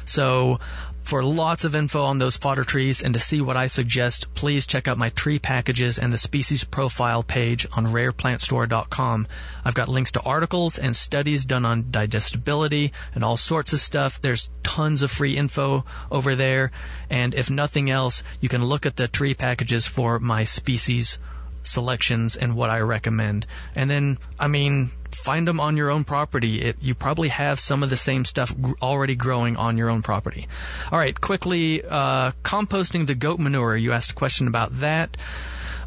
So for lots of info on those fodder trees and to see what I suggest, please check out my tree packages and the species profile page on rare plant store dot com. I've got links to articles and studies done on digestibility and all sorts of stuff. There's tons of free info over there. And if nothing else, you can look at the tree packages for my species selections and what I recommend. And then, I mean, find them on your own property. It, you probably have some of the same stuff gr- already growing on your own property. All right, quickly, uh, composting the goat manure. You asked a question about that.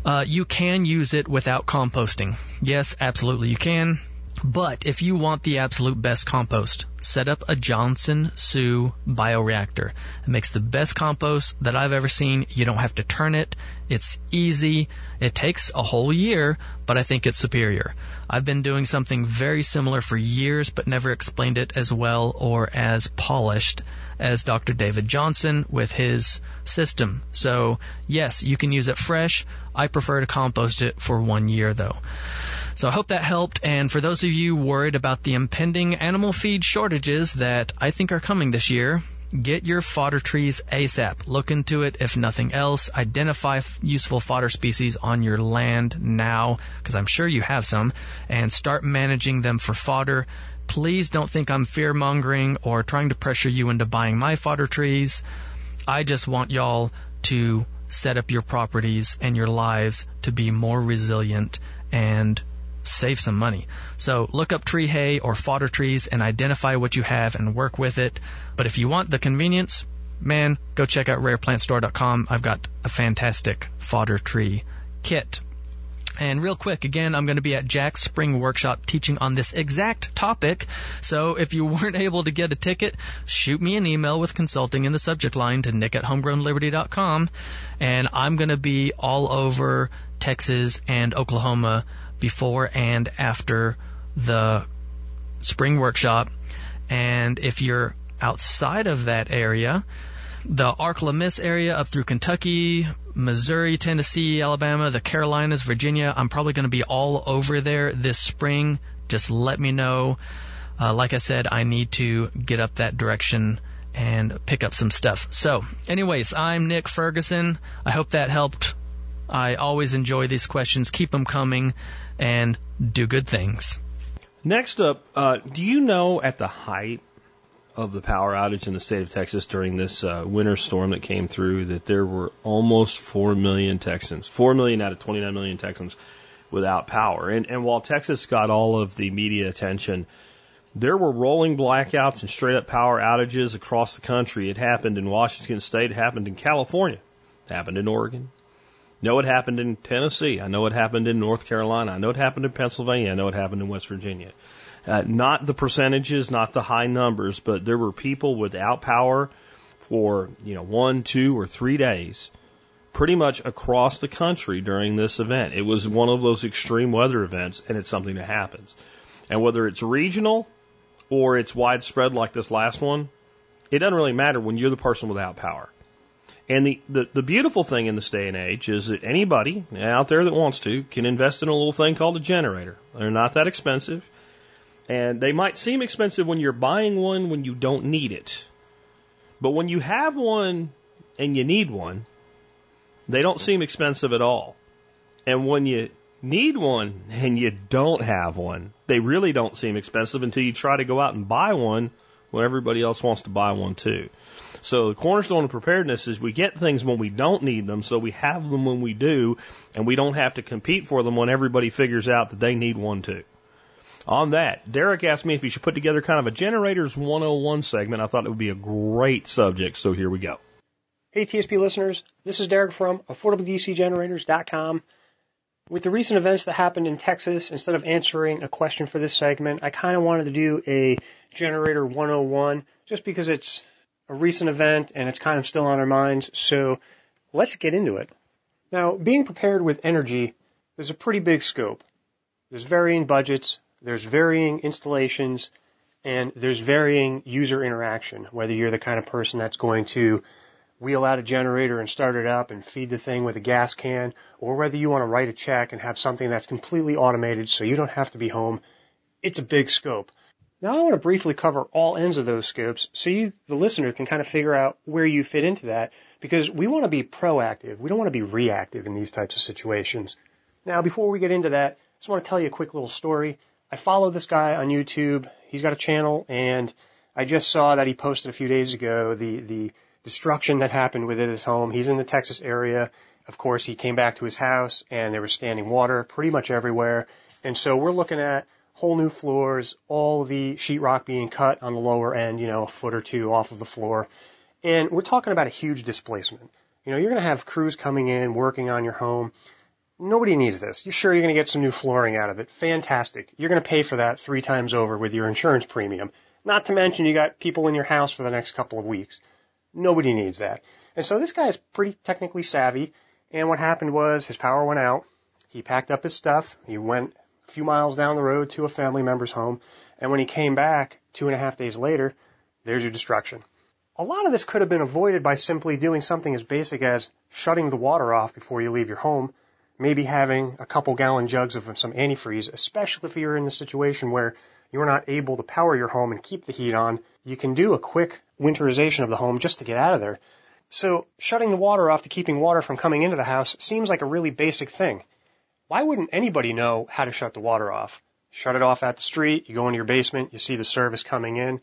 Uh, you can use it without composting. Yes, absolutely you can. But if you want the absolute best compost, set up a Johnson Sioux bioreactor. It makes the best compost that I've ever seen. You don't have to turn it. It's easy. It takes a whole year, but I think it's superior. I've been doing something very similar for years, but never explained it as well or as polished as Doctor David Johnson with his system. So, yes, you can use it fresh. I prefer to compost it for one year, though. So I hope that helped. And for those of you worried about the impending animal feed shortages that I think are coming this year, get your fodder trees ASAP. Look into it, if nothing else. Identify f- useful fodder species on your land now, because I'm sure you have some, and start managing them for fodder. Please don't think I'm fear-mongering or trying to pressure you into buying my fodder trees. I just want y'all to set up your properties and your lives to be more resilient and save some money. So look up tree hay or fodder trees and identify what you have and work with it. But if you want the convenience, man, go check out rare plant store dot com. I've got a fantastic fodder tree kit. And real quick, again, I'm going to be at Jack's Spring Workshop teaching on this exact topic. So if you weren't able to get a ticket, shoot me an email with consulting in the subject line to nick at homegrown liberty dot com. And I'm going to be all over Texas and Oklahoma before and after the spring workshop. And if you're outside of that area, the Arklamis area up through Kentucky, Missouri, Tennessee, Alabama, the Carolinas, Virginia, I'm probably going to be all over there this spring. Just let me know. Uh, like I said, I need to get up that direction and pick up some stuff. So anyways, I'm Nick Ferguson. I hope that helped. I always enjoy these questions. Keep them coming and do good things. Next up, uh, do you know at the height of the power outage in the state of Texas during this uh, winter storm that came through, that there were almost four million Texans, four million out of twenty-nine million Texans without power. And, and while Texas got all of the media attention, there were rolling blackouts and straight-up power outages across the country. It happened in Washington State. It happened in California. It happened in Oregon. I know it happened in Tennessee. I know it happened in North Carolina. I know it happened in Pennsylvania. I know it happened in West Virginia. Uh, not the percentages, not the high numbers, but there were people without power for, you know, one, two, or three days, pretty much across the country during this event. It was one of those extreme weather events, and it's something that happens. And whether it's regional or it's widespread like this last one, it doesn't really matter when you're the person without power. And the, the, the beautiful thing in this day and age is that anybody out there that wants to can invest in a little thing called a generator. They're not that expensive. And they might seem expensive when you're buying one when you don't need it. But when you have one and you need one, they don't seem expensive at all. And when you need one and you don't have one, they really don't seem expensive until you try to go out and buy one when everybody else wants to buy one too. So the cornerstone of preparedness is we get things when we don't need them, so we have them when we do, and we don't have to compete for them when everybody figures out that they need one too. On that, Derek asked me if he should put together kind of a Generators one oh one segment. I thought it would be a great subject, so here we go. Hey, T S P listeners. This is Derek from affordable d c generators dot com. With the recent events that happened in Texas, instead of answering a question for this segment, I kind of wanted to do a Generator one oh one just because it's a recent event and it's kind of still on our minds. So let's get into it. Now, being prepared with energy, there's a pretty big scope. There's varying budgets, there's varying installations, and there's varying user interaction, whether you're the kind of person that's going to wheel out a generator and start it up and feed the thing with a gas can, or whether you want to write a check and have something that's completely automated so you don't have to be home. It's a big scope. Now I want to briefly cover all ends of those scopes so you, the listener, can kind of figure out where you fit into that, because we want to be proactive. We don't want to be reactive in these types of situations. Now, before we get into that, I just want to tell you a quick little story. I follow this guy on YouTube. He's got a channel, and I just saw that he posted a few days ago the, the destruction that happened within his home. He's in the Texas area. Of course, he came back to his house, and there was standing water pretty much everywhere. And so we're looking at whole new floors, all the sheetrock being cut on the lower end, you know, a foot or two off of the floor. And we're talking about a huge displacement. You know, you're going to have crews coming in, working on your home. Nobody needs this. You're sure you're going to get some new flooring out of it. Fantastic. You're going to pay for that three times over with your insurance premium. Not to mention you got people in your house for the next couple of weeks. Nobody needs that. And so this guy is pretty technically savvy. And what happened was his power went out. He packed up his stuff. He went a few miles down the road to a family member's home. And when he came back two and a half days later, there's your destruction. A lot of this could have been avoided by simply doing something as basic as shutting the water off before you leave your home. Maybe having a couple gallon jugs of some antifreeze, especially if you're in a situation where you're not able to power your home and keep the heat on. You can do a quick winterization of the home just to get out of there. So shutting the water off to keeping water from coming into the house seems like a really basic thing. Why wouldn't anybody know how to shut the water off? Shut it off at the street, you go into your basement, you see the service coming in.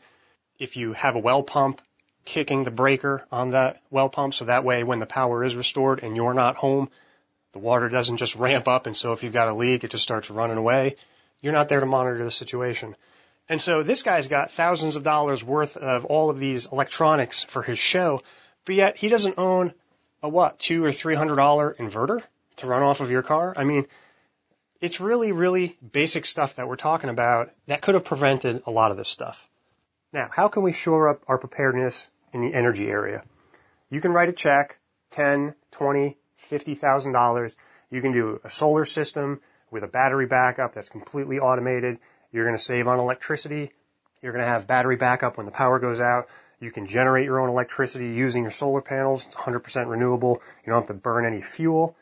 If you have a well pump, kicking the breaker on that well pump so that way when the power is restored and you're not home, the water doesn't just ramp up, and so if you've got a leak, it just starts running away. You're not there to monitor the situation. And so this guy's got thousands of dollars worth of all of these electronics for his show, but yet he doesn't own a, what, two or three hundred dollar inverter to run off of your car? I mean, it's really, really basic stuff that we're talking about that could have prevented a lot of this stuff. Now, how can we shore up our preparedness in the energy area? You can write a check, ten, twenty, fifty thousand dollars. You can do a solar system with a battery backup that's completely automated. You're going to save on electricity. You're going to have battery backup when the power goes out. You can generate your own electricity using your solar panels. It's one hundred percent renewable. You don't have to burn any fuel.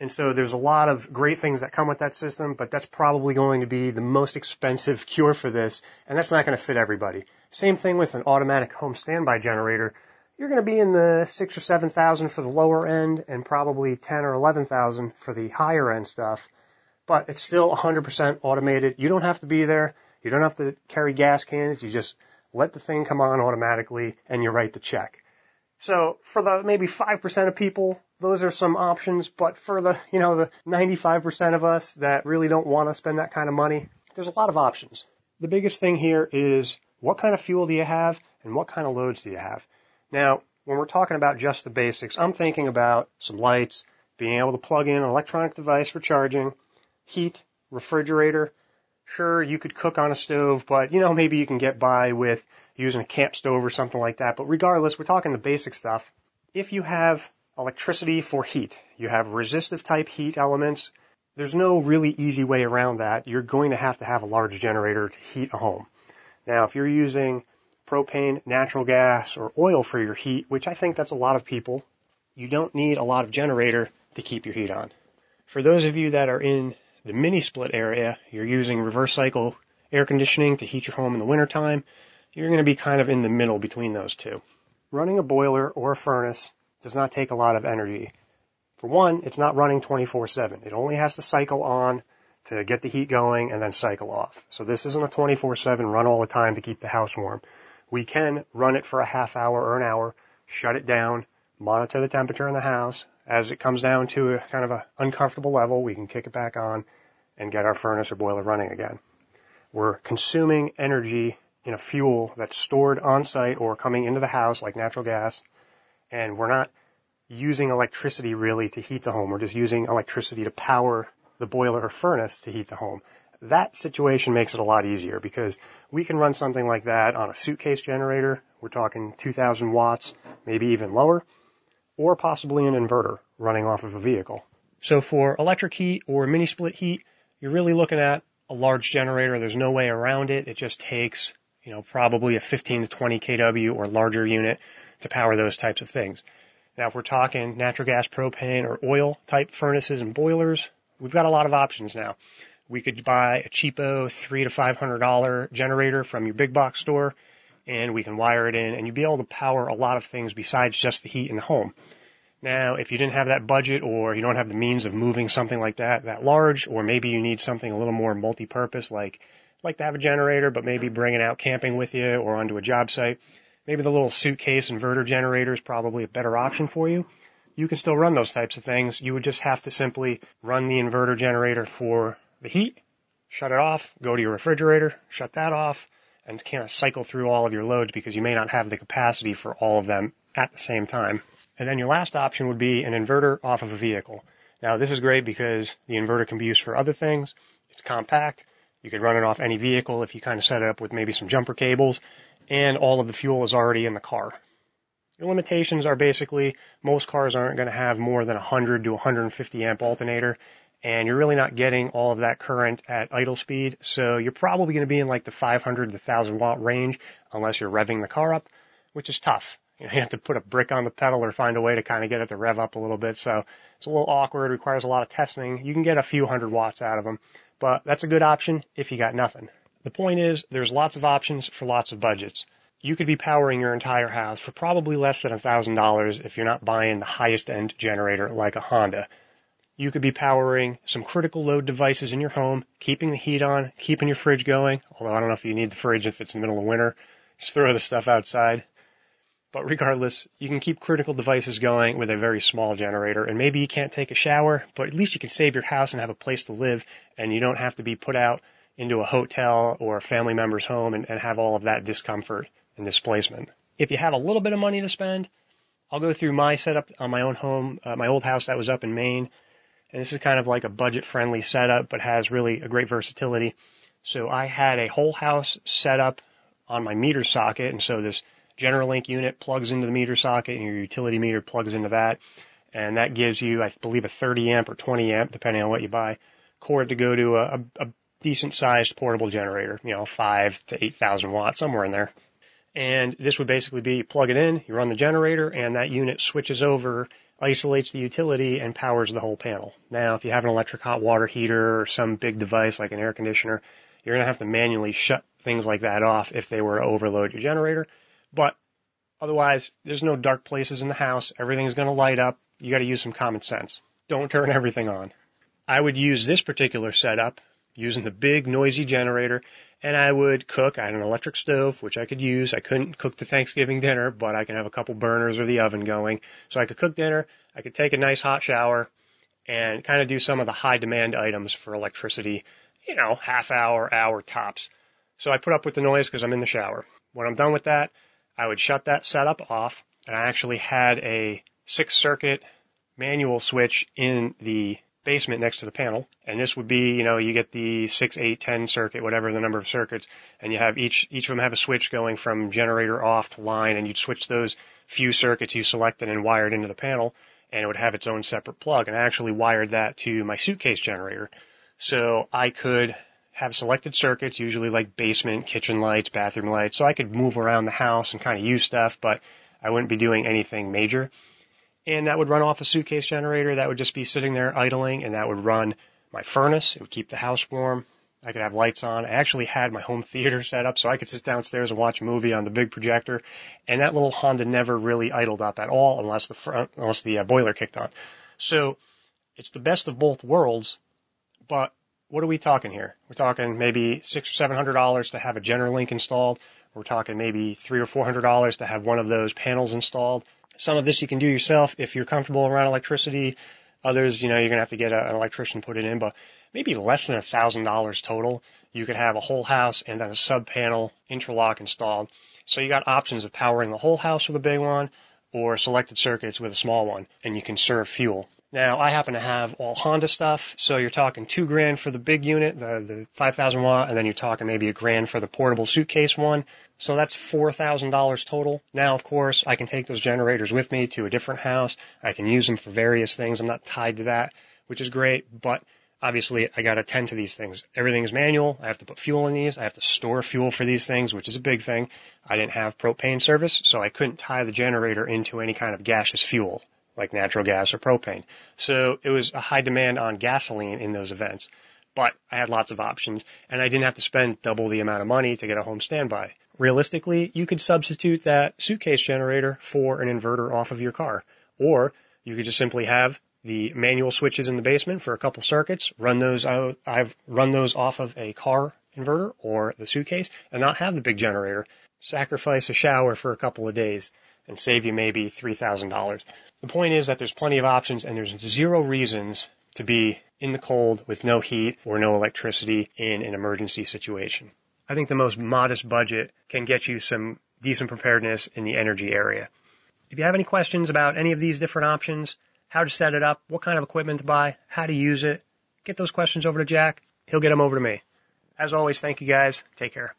And so there's a lot of great things that come with that system, but that's probably going to be the most expensive cure for this, and that's not going to fit everybody. Same thing with an automatic home standby generator. You're going to be in the six or seven thousand for the lower end, and probably ten or eleven thousand for the higher end stuff. But it's still one hundred percent automated. You don't have to be there. You don't have to carry gas cans. You just let the thing come on automatically, and you write the check. So for the maybe five percent of people, those are some options. But for the you know the ninety-five percent of us that really don't want to spend that kind of money, there's a lot of options. The biggest thing here is what kind of fuel do you have, and what kind of loads do you have. Now, when we're talking about just the basics, I'm thinking about some lights, being able to plug in an electronic device for charging, heat, refrigerator. Sure, you could cook on a stove, but, you know, maybe you can get by with using a camp stove or something like that. But regardless, we're talking the basic stuff. If you have electricity for heat, you have resistive type heat elements, there's no really easy way around that. You're going to have to have a large generator to heat a home. Now, if you're using propane, natural gas, or oil for your heat, which I think that's a lot of people, you don't need a lot of generator to keep your heat on. For those of you that are in the mini-split area, you're using reverse cycle air conditioning to heat your home in the wintertime, you're going to be kind of in the middle between those two. Running a boiler or a furnace does not take a lot of energy. For one, it's not running twenty-four seven. It only has to cycle on to get the heat going and then cycle off. So this isn't a twenty-four seven run all the time to keep the house warm. We can run it for a half hour or an hour, shut it down, monitor the temperature in the house. As it comes down to a kind of an uncomfortable level, we can kick it back on and get our furnace or boiler running again. We're consuming energy in a fuel that's stored on site or coming into the house like natural gas, and we're not using electricity really to heat the home. We're just using electricity to power the boiler or furnace to heat the home. That situation makes it a lot easier because we can run something like that on a suitcase generator. We're talking two thousand watts, maybe even lower. or possibly an inverter running off of a vehicle. So for electric heat or mini split heat, you're really looking at a large generator. There's no way around it. It just takes, you know, probably a fifteen to twenty kilowatt or larger unit to power those types of things. Now, if we're talking natural gas, propane, or oil type furnaces and boilers, we've got a lot of options now. We could buy a cheapo three hundred to five hundred dollars generator from your big box store, and we can wire it in, and you'd be able to power a lot of things besides just the heat in the home. Now, if you didn't have that budget or you don't have the means of moving something like that that large, or maybe you need something a little more multi-purpose, like like to have a generator but maybe bring it out camping with you or onto a job site, maybe the little suitcase inverter generator is probably a better option for you. You can still run those types of things. You would just have to simply run the inverter generator for the heat, shut it off, go to your refrigerator, shut that off, and kind of cycle through all of your loads because you may not have the capacity for all of them at the same time. And then your last option would be an inverter off of a vehicle. Now, this is great because the inverter can be used for other things. It's compact. You could run it off any vehicle if you kind of set it up with maybe some jumper cables, and all of the fuel is already in the car. Your limitations are basically most cars aren't going to have more than one hundred to one hundred fifty amp alternator, and you're really not getting all of that current at idle speed, so you're probably going to be in like the five hundred to one thousand watt range unless you're revving the car up, which is tough. You know, you have to put a brick on the pedal or find a way to kind of get it to rev up a little bit, so it's a little awkward, requires a lot of testing. You can get a few hundred watts out of them, but that's a good option if you got nothing. The point is, there's lots of options for lots of budgets. You could be powering your entire house for probably less than one thousand dollars if you're not buying the highest-end generator like a Honda. You could be powering some critical load devices in your home, keeping the heat on, keeping your fridge going, although I don't know if you need the fridge if it's in the middle of winter. Just throw the stuff outside. But regardless, you can keep critical devices going with a very small generator, and maybe you can't take a shower, but at least you can save your house and have a place to live, and you don't have to be put out into a hotel or a family member's home and, and have all of that discomfort and displacement. If you have a little bit of money to spend, I'll go through my setup on my own home, uh, my old house that was up in Maine. And this is kind of like a budget-friendly setup, but has really a great versatility. So I had a whole house set up on my meter socket, and so this Generalink unit plugs into the meter socket, and your utility meter plugs into that, and that gives you, I believe, a thirty amp or twenty amp, depending on what you buy, cord to go to a, a decent-sized portable generator, you know, five to eight thousand watts, somewhere in there. And this would basically be you plug it in, you run the generator, and that unit switches over, isolates the utility, and powers the whole panel. Now, if you have an electric hot water heater or some big device like an air conditioner, you're going to have to manually shut things like that off if they were to overload your generator. But otherwise, there's no dark places in the house. Everything's going to light up. You got to use some common sense. Don't turn everything on. I would use this particular setup using the big noisy generator, and I would cook. I had an electric stove, which I could use. I couldn't cook the Thanksgiving dinner, but I can have a couple burners or the oven going. So I could cook dinner, I could take a nice hot shower, and kind of do some of the high-demand items for electricity, you know, half hour, hour tops. So I put up with the noise because I'm in the shower. When I'm done with that, I would shut that setup off, and I actually had a six-circuit manual switch in the basement next to the panel, and this would be, you know, you get the six, eight, ten circuit, whatever the number of circuits, and you have each each of them have a switch going from generator off to line, and you'd switch those few circuits you selected and wired into the panel, and it would have its own separate plug. And I actually wired that to my suitcase generator, so I could have selected circuits, usually like basement, kitchen lights, bathroom lights, so I could move around the house and kind of use stuff, but I wouldn't be doing anything major. And that would run off a suitcase generator. That would just be sitting there idling, and that would run my furnace. It would keep the house warm. I could have lights on. I actually had my home theater set up, so I could sit downstairs and watch a movie on the big projector. And that little Honda never really idled up at all unless the front, unless the uh, boiler kicked on. So it's the best of both worlds, but what are we talking here? We're talking maybe six hundred or seven hundred dollars to have a Generalink installed. We're talking maybe three hundred or four hundred dollars to have one of those panels installed. Some of this you can do yourself if you're comfortable around electricity. Others, you know, you're going to have to get a, an electrician to put it in, but maybe less than one thousand dollars total. You could have a whole house and then a sub-panel interlock installed. So you got options of powering the whole house with a big one or selected circuits with a small one, and you can conserve fuel. Now, I happen to have all Honda stuff, so you're talking two grand for the big unit, the, the five thousand watt, and then you're talking maybe a grand for the portable suitcase one. So that's four thousand dollars total. Now, of course, I can take those generators with me to a different house. I can use them for various things. I'm not tied to that, which is great, but obviously I got to tend to these things. Everything's manual. I have to put fuel in these. I have to store fuel for these things, which is a big thing. I didn't have propane service, so I couldn't tie the generator into any kind of gaseous fuel, like natural gas or propane. So it was a high demand on gasoline in those events. But I had lots of options, and I didn't have to spend double the amount of money to get a home standby. Realistically, you could substitute that suitcase generator for an inverter off of your car. Or you could just simply have the manual switches in the basement for a couple circuits, run those out, I've run those off of a car inverter or the suitcase, and not have the big generator. Sacrifice a shower for a couple of days and save you maybe three thousand dollars. The point is that there's plenty of options, and there's zero reasons to be in the cold with no heat or no electricity in an emergency situation. I think the most modest budget can get you some decent preparedness in the energy area. If you have any questions about any of these different options, how to set it up, what kind of equipment to buy, how to use it, get those questions over to Jack. He'll get them over to me. As always, thank you guys. Take care.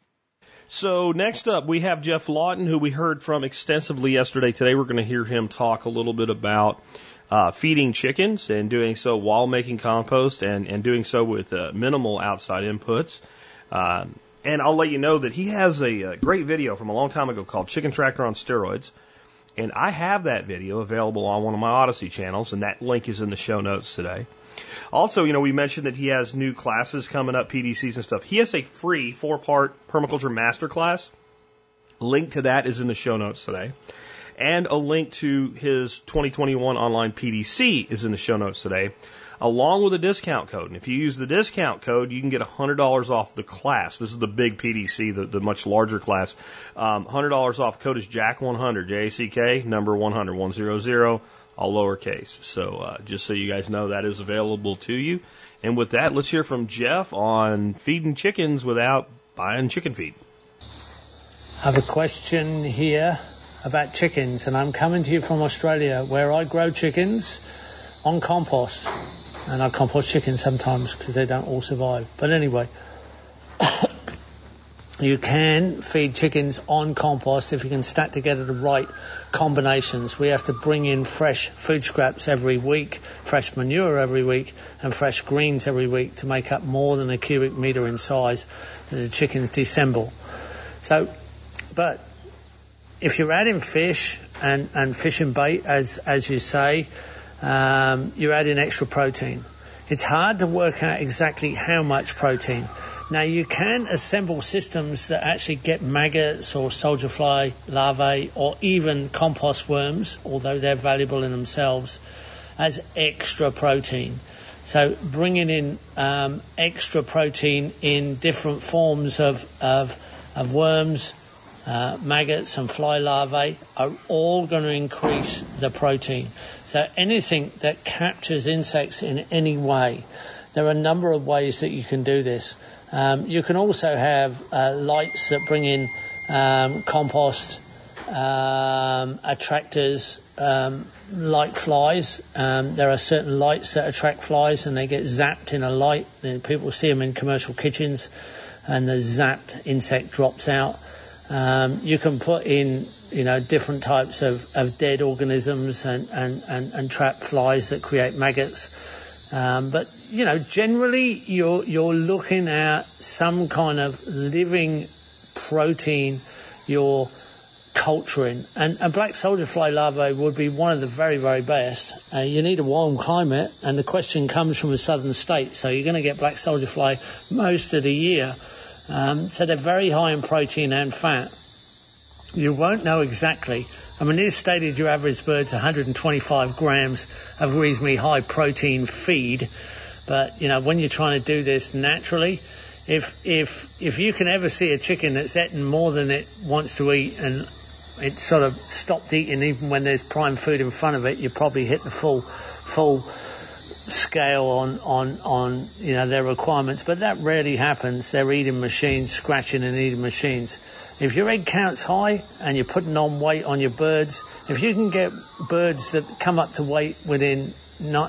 So next up, we have Geoff Lawton, who we heard from extensively yesterday. Today, we're going to hear him talk a little bit about uh, feeding chickens and doing so while making compost and, and doing so with uh, minimal outside inputs. Uh, and I'll let you know that he has a, a great video from a long time ago called Chicken Tractor on Steroids. And I have that video available on one of my Odyssey channels, and that link is in the show notes today. Also, you know, we mentioned that he has new classes coming up, P D Cs and stuff. He has a free four-part permaculture masterclass. Link to that is in the show notes today. And a link to his twenty twenty-one online P D C is in the show notes today, along with a discount code. And if you use the discount code, you can get one hundred dollars off the class. This is the big P D C, the, the much larger class. Um, one hundred dollars off. Code is Jack one hundred, J A C K, number one hundred, one hundred. All lowercase. So uh, just so you guys know, that is available to you. And with that, let's hear from Geoff on feeding chickens without buying chicken feed. I have a question here about chickens, and I'm coming to you from Australia, where I grow chickens on compost. And I compost chickens sometimes because they don't all survive. But anyway, you can feed chickens on compost if you can stack together the right combinations. We have to bring in fresh food scraps every week, fresh manure every week, and fresh greens every week to make up more than a cubic meter in size that the chickens dissemble. So, but if you're adding fish and, and fishing bait, as, as you say, um, you're adding extra protein. It's hard to work out exactly how much protein. Now, you can assemble systems that actually get maggots or soldier fly larvae or even compost worms, although they're valuable in themselves, as extra protein. So bringing in um, extra protein in different forms of, of, of worms, uh, maggots and fly larvae are all going to increase the protein. So anything that captures insects in any way. There are a number of ways that you can do this. Um, you can also have uh, lights that bring in um, compost, um, attractors um, like flies. Um, there are certain lights that attract flies, and they get zapped in a light. And people see them in commercial kitchens, and the zapped insect drops out. Um, you can put in, you know, different types of, of dead organisms and, and, and, and trap flies that create maggots. Um, but, you know, generally you're, you're looking at some kind of living protein you're culturing. And a black soldier fly larvae would be one of the very, very best. Uh, you need a warm climate, and the question comes from a southern state. So you're going to get black soldier fly most of the year. Um, so they're very high in protein and fat. You won't know exactly. I mean, it is stated your average bird's one hundred twenty-five grams of reasonably high protein feed. But, you know, when you're trying to do this naturally, if if if you can ever see a chicken that's eaten more than it wants to eat and it's sort of stopped eating even when there's prime food in front of it, you probably hit the full full scale on, on, on you know, their requirements. But that rarely happens. They're eating machines, scratching and eating machines. If your egg count's high and you're putting on weight on your birds, if you can get birds that come up to weight within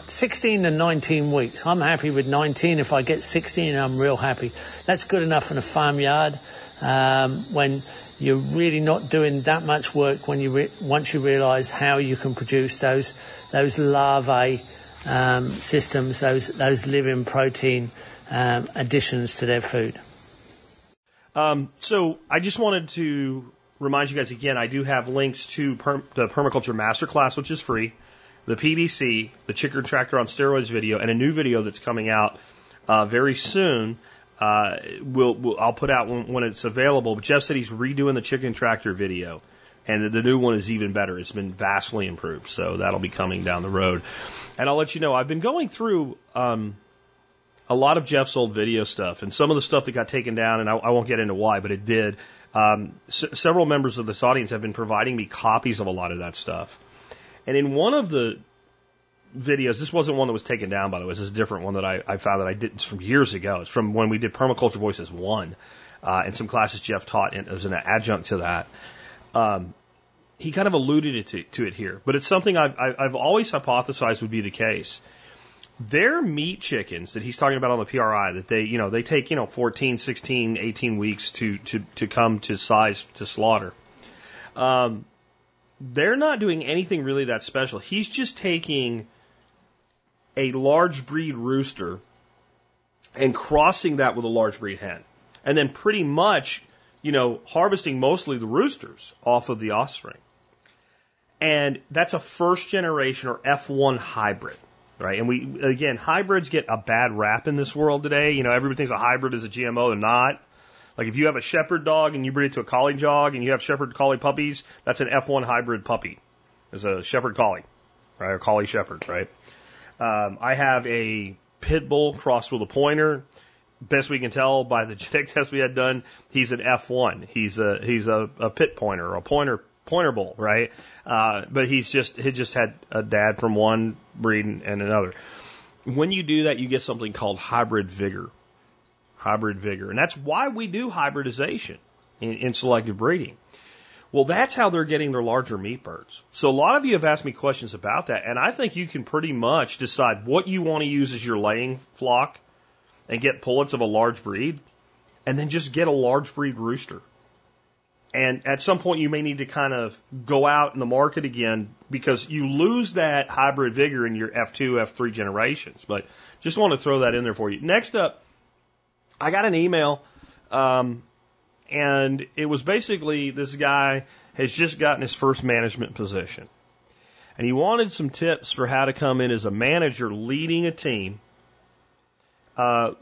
sixteen to nineteen weeks. I'm happy with nineteen. If I get sixteen, I'm real happy. That's good enough in a farmyard um, when you're really not doing that much work. When you re- once you realise how you can produce those those larvae um, systems, those those living protein um, additions to their food. Um, so I just wanted to remind you guys again. I do have links to per- the Permaculture Masterclass, which is free, the P D C, the Chicken Tractor on Steroids video, and a new video that's coming out uh, very soon. Uh, we'll, we'll, I'll put out when, when it's available. But Jeff said he's redoing the Chicken Tractor video, and the, the new one is even better. It's been vastly improved, so that'll be coming down the road. And I'll let you know, I've been going through um, a lot of Jeff's old video stuff, and some of the stuff that got taken down, and I, I won't get into why, but it did. Um, s- several members of this audience have been providing me copies of a lot of that stuff. And in one of the videos, this wasn't one that was taken down, by the way. This is a different one that I, I found that I did. It's from years ago. It's from when we did Permaculture Voices one uh, and some classes Jeff taught in, as an adjunct to that. Um, he kind of alluded it to, to it here, but it's something I've, I've always hypothesized would be the case. Their meat chickens that he's talking about on the P R I, that they, you know, they take, you know, fourteen, sixteen, eighteen weeks to, to, to come to size to slaughter. Um, They're not doing anything really that special. He's just taking a large breed rooster and crossing that with a large breed hen. And then pretty much, you know, harvesting mostly the roosters off of the offspring. And that's a first generation or F one hybrid, right? And we, again, hybrids get a bad rap in this world today. You know, everybody thinks a hybrid is a G M O. They're not. Like if you have a shepherd dog and you breed it to a collie dog and you have shepherd collie puppies, that's an F one hybrid puppy. It's a shepherd collie, right? Or collie shepherd, right? Um, I have a pit bull crossed with a pointer. Best we can tell by the genetic test we had done, he's an F one. He's a he's a, a pit pointer or a pointer pointer bull, right? Uh, but he's just he just had a dad from one breed and another. When you do that, you get something called hybrid vigor. Hybrid vigor. And that's why we do hybridization in, in selective breeding. Well, that's how they're getting their larger meat birds. So a lot of you have asked me questions about that, and I think you can pretty much decide what you want to use as your laying flock and get pullets of a large breed, and then just get a large breed rooster. And at some point you may need to kind of go out in the market again because you lose that hybrid vigor in your F two, F three generations. But just want to throw that in there for you. Next up, I got an email, um, and it was basically this guy has just gotten his first management position. And he wanted some tips for how to come in as a manager leading a team uh,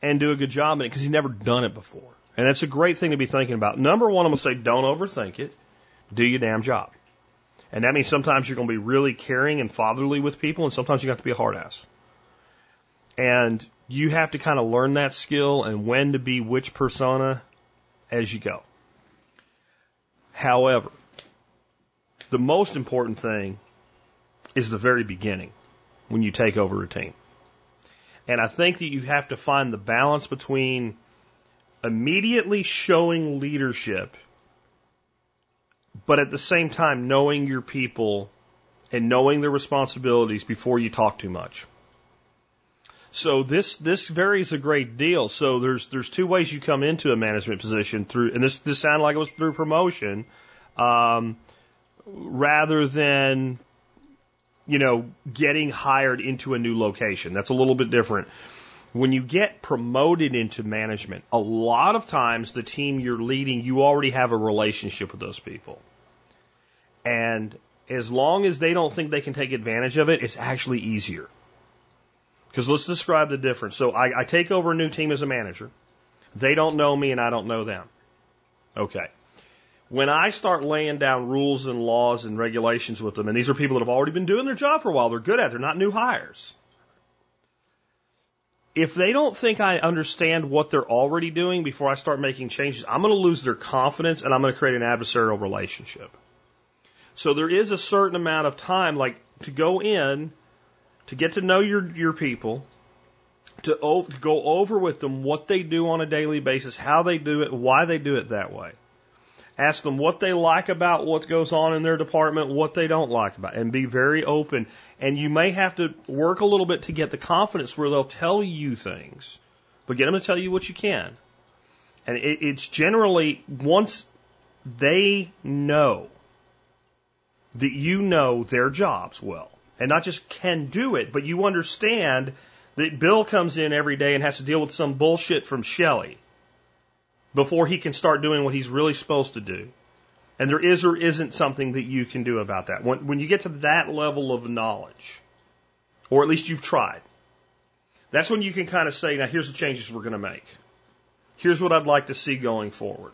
and do a good job in it because he's never done it before. And that's a great thing to be thinking about. Number one, I'm going to say don't overthink it. Do your damn job. And that means sometimes you're going to be really caring and fatherly with people, and sometimes you have to be a hard ass. And you have to kind of learn that skill and when to be which persona as you go. However, the most important thing is the very beginning when you take over a team. And I think that you have to find the balance between immediately showing leadership, but at the same time knowing your people and knowing their responsibilities before you talk too much. So this, this varies a great deal. So there's, there's two ways you come into a management position through, and this, this sounded like it was through promotion, um, rather than, you know, getting hired into a new location. That's a little bit different. When you get promoted into management, a lot of times the team you're leading, you already have a relationship with those people. And as long as they don't think they can take advantage of it, it's actually easier. Because let's describe the difference. So I, I take over a new team as a manager. They don't know me and I don't know them. Okay. When I start laying down rules and laws and regulations with them, and these are people that have already been doing their job for a while, they're good at it, they're not new hires. If they don't think I understand what they're already doing before I start making changes, I'm going to lose their confidence and I'm going to create an adversarial relationship. So there is a certain amount of time, like to go in, to get to know your, your people, to, over, to go over with them what they do on a daily basis, how they do it, why they do it that way. Ask them what they like about what goes on in their department, what they don't like about it, and be very open. And you may have to work a little bit to get the confidence where they'll tell you things, but get them to tell you what you can. And it, it's generally once they know that you know their jobs well, and not just can do it, but you understand that Bill comes in every day and has to deal with some bullshit from Shelley before he can start doing what he's really supposed to do. And there is or isn't something that you can do about that. When, when you get to that level of knowledge, or at least you've tried, that's when you can kind of say, now here's the changes we're going to make. Here's what I'd like to see going forward.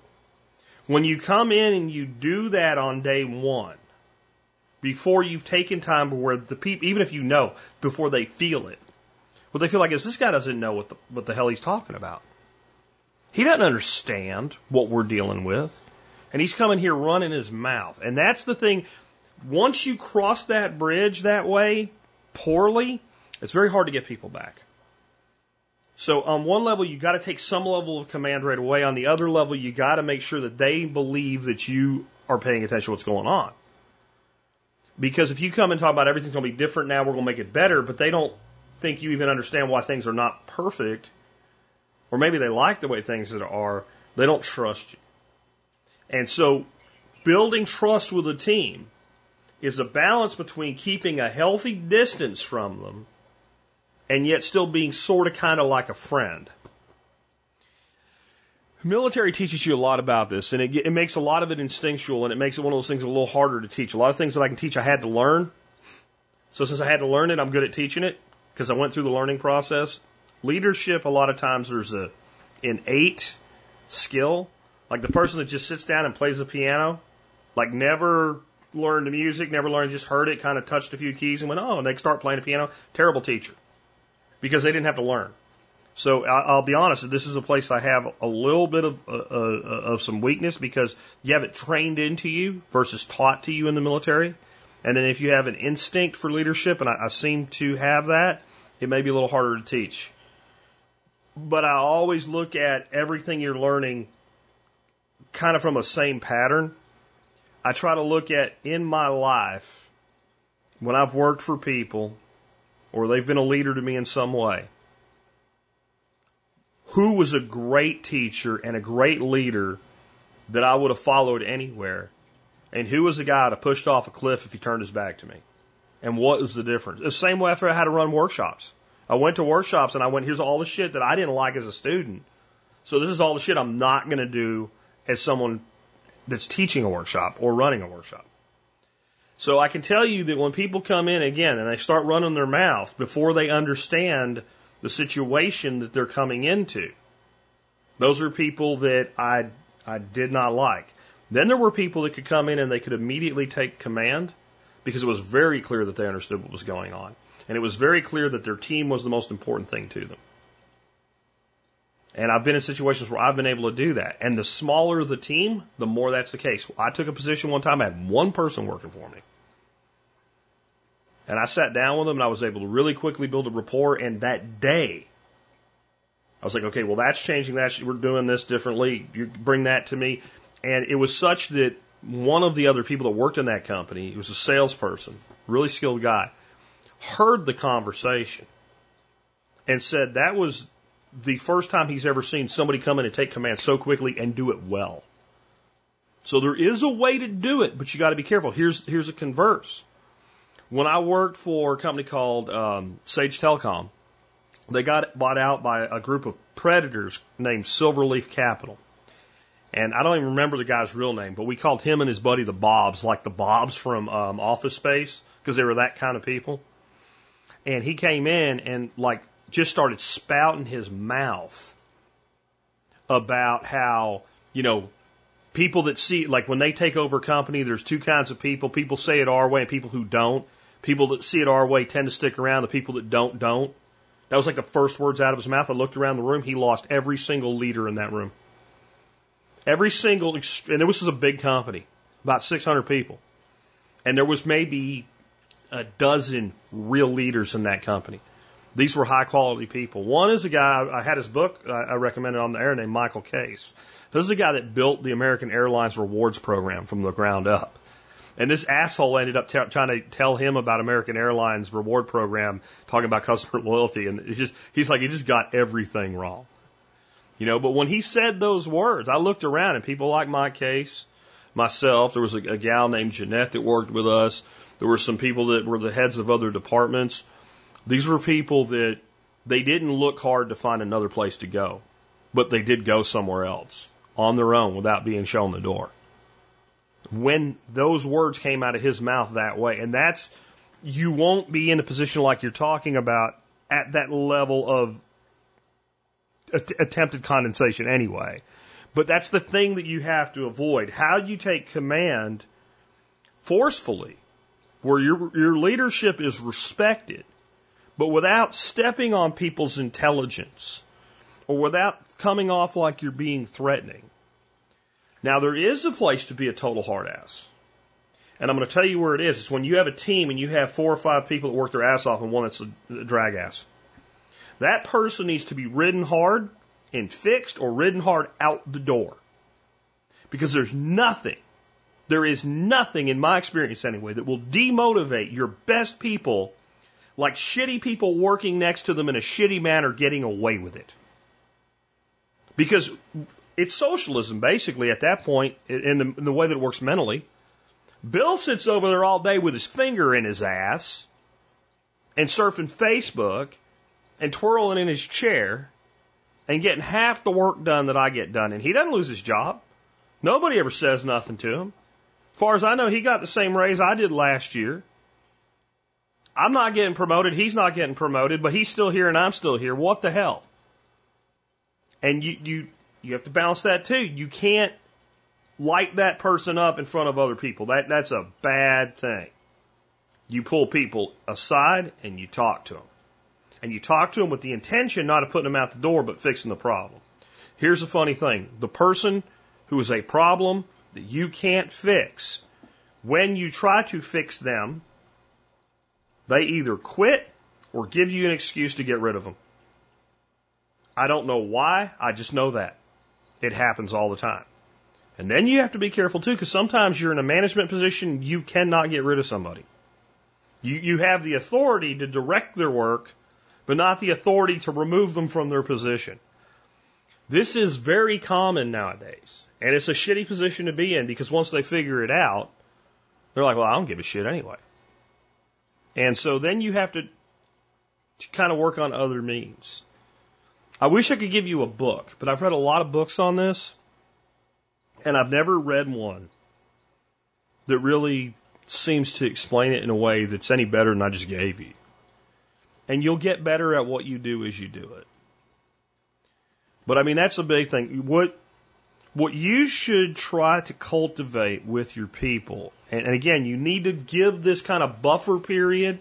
When you come in and you do that on day one, before you've taken time where the people, even if you know, before they feel it, what they feel like is this guy doesn't know what the, what the hell he's talking about. He doesn't understand what we're dealing with. And he's coming here running his mouth. And that's the thing. Once you cross that bridge that way poorly, it's very hard to get people back. So on one level, you've got to take some level of command right away. On the other level, you got to make sure that they believe that you are paying attention to what's going on. Because if you come and talk about everything's going to be different now, we're going to make it better, but they don't think you even understand why things are not perfect, or maybe they like the way things that are, they don't trust you. And so building trust with a team is a balance between keeping a healthy distance from them and yet still being sort of kind of like a friend. Military teaches you a lot about this, and it, it makes a lot of it instinctual, and it makes it one of those things a little harder to teach. A lot of things that I can teach I had to learn. So since I had to learn it, I'm good at teaching it because I went through the learning process. Leadership, a lot of times there's a innate skill. Like the person that just sits down and plays the piano, like never learned the music, never learned, just heard it, kind of touched a few keys and went, oh, and they start playing the piano. Terrible teacher because they didn't have to learn. So I'll be honest, this is a place I have a little bit of uh, uh, of some weakness because you have it trained into you versus taught to you in the military. And then if you have an instinct for leadership, and I, I seem to have that, it may be a little harder to teach. But I always look at everything you're learning kind of from a same pattern. I try to look at in my life when I've worked for people or they've been a leader to me in some way. Who was a great teacher and a great leader that I would have followed anywhere? And who was the guy I'd have pushed off a cliff if he turned his back to me? And what was the difference? The same way after I had to run workshops. I went to workshops and I went, here's all the shit that I didn't like as a student. So this is all the shit I'm not going to do as someone that's teaching a workshop or running a workshop. So I can tell you that when people come in again and they start running their mouth before they understand the situation that they're coming into. Those are people that I I did not like. Then there were people that could come in and they could immediately take command because it was very clear that they understood what was going on. And it was very clear that their team was the most important thing to them. And I've been in situations where I've been able to do that. And the smaller the team, the more that's the case. I took a position one time, I had one person working for me. And I sat down with them, and I was able to really quickly build a rapport. And that day, I was like, okay, well, that's changing. That's, we're doing this differently. You bring that to me. And it was such that one of the other people that worked in that company, he was a salesperson, really skilled guy, heard the conversation and said that was the first time he's ever seen somebody come in and take command so quickly and do it well. So there is a way to do it, but you got to be careful. Here's, here's a converse. When I worked for a company called um, Sage Telecom, they got bought out by a group of predators named Silverleaf Capital. And I don't even remember the guy's real name, but we called him and his buddy the Bobs, like the Bobs from um, Office Space, because they were that kind of people. And he came in and like just started spouting his mouth about how, you know, people that see, like when they take over a company, there's two kinds of people. People say it our way and people who don't. People that see it our way tend to stick around. The people that don't, don't. That was like the first words out of his mouth. I looked around the room. He lost every single leader in that room. Every single, and this was a big company, about six hundred people. And there was maybe a dozen real leaders in that company. These were high-quality people. One is a guy, I had his book I recommended on the air named Michael Case. This is the guy that built the American Airlines rewards program from the ground up. And this asshole ended up t- trying to tell him about American Airlines reward program, talking about customer loyalty. And it's just, he's like, he just got everything wrong. You know, but when he said those words, I looked around and people like Mike Case, myself, there was a, a gal named Jeanette that worked with us. There were some people that were the heads of other departments. These were people that they didn't look hard to find another place to go, but they did go somewhere else on their own without being shown the door. When those words came out of his mouth that way, and that's, you won't be in a position like you're talking about at that level of att- attempted condensation anyway. But that's the thing that you have to avoid. How do you take command forcefully, where your your leadership is respected, but without stepping on people's intelligence or without coming off like you're being threatening? Now, there is a place to be a total hard ass. And I'm going to tell you where it is. It's when you have a team and you have four or five people that work their ass off and one that's a drag ass. That person needs to be ridden hard and fixed, or ridden hard out the door. Because there's nothing, there is nothing in my experience anyway, that will demotivate your best people like shitty people working next to them in a shitty manner getting away with it. Because it's socialism, basically, at that point, in the, in the way that it works mentally. Bill sits over there all day with his finger in his ass and surfing Facebook and twirling in his chair and getting half the work done that I get done. And he doesn't lose his job. Nobody ever says nothing to him. As far as I know, he got the same raise I did last year. I'm not getting promoted. He's not getting promoted. But he's still here and I'm still here. What the hell? And you... you You have to balance that too. You can't light that person up in front of other people. That that's a bad thing. You pull people aside and you talk to them. And you talk to them with the intention not of putting them out the door, but fixing the problem. Here's the funny thing. The person who is a problem that you can't fix, when you try to fix them, they either quit or give you an excuse to get rid of them. I don't know why. I just know that. It happens all the time. And then you have to be careful, too, because sometimes you're in a management position, you cannot get rid of somebody. You, you have the authority to direct their work, but not the authority to remove them from their position. This is very common nowadays, and it's a shitty position to be in, because once they figure it out, they're like, well, I don't give a shit anyway. And so then you have to, to kind of work on other means. I wish I could give you a book, but I've read a lot of books on this, and I've never read one that really seems to explain it in a way that's any better than I just gave you. And you'll get better at what you do as you do it. But, I mean, that's the big thing. What what you should try to cultivate with your people, and, and again, you need to give this kind of buffer period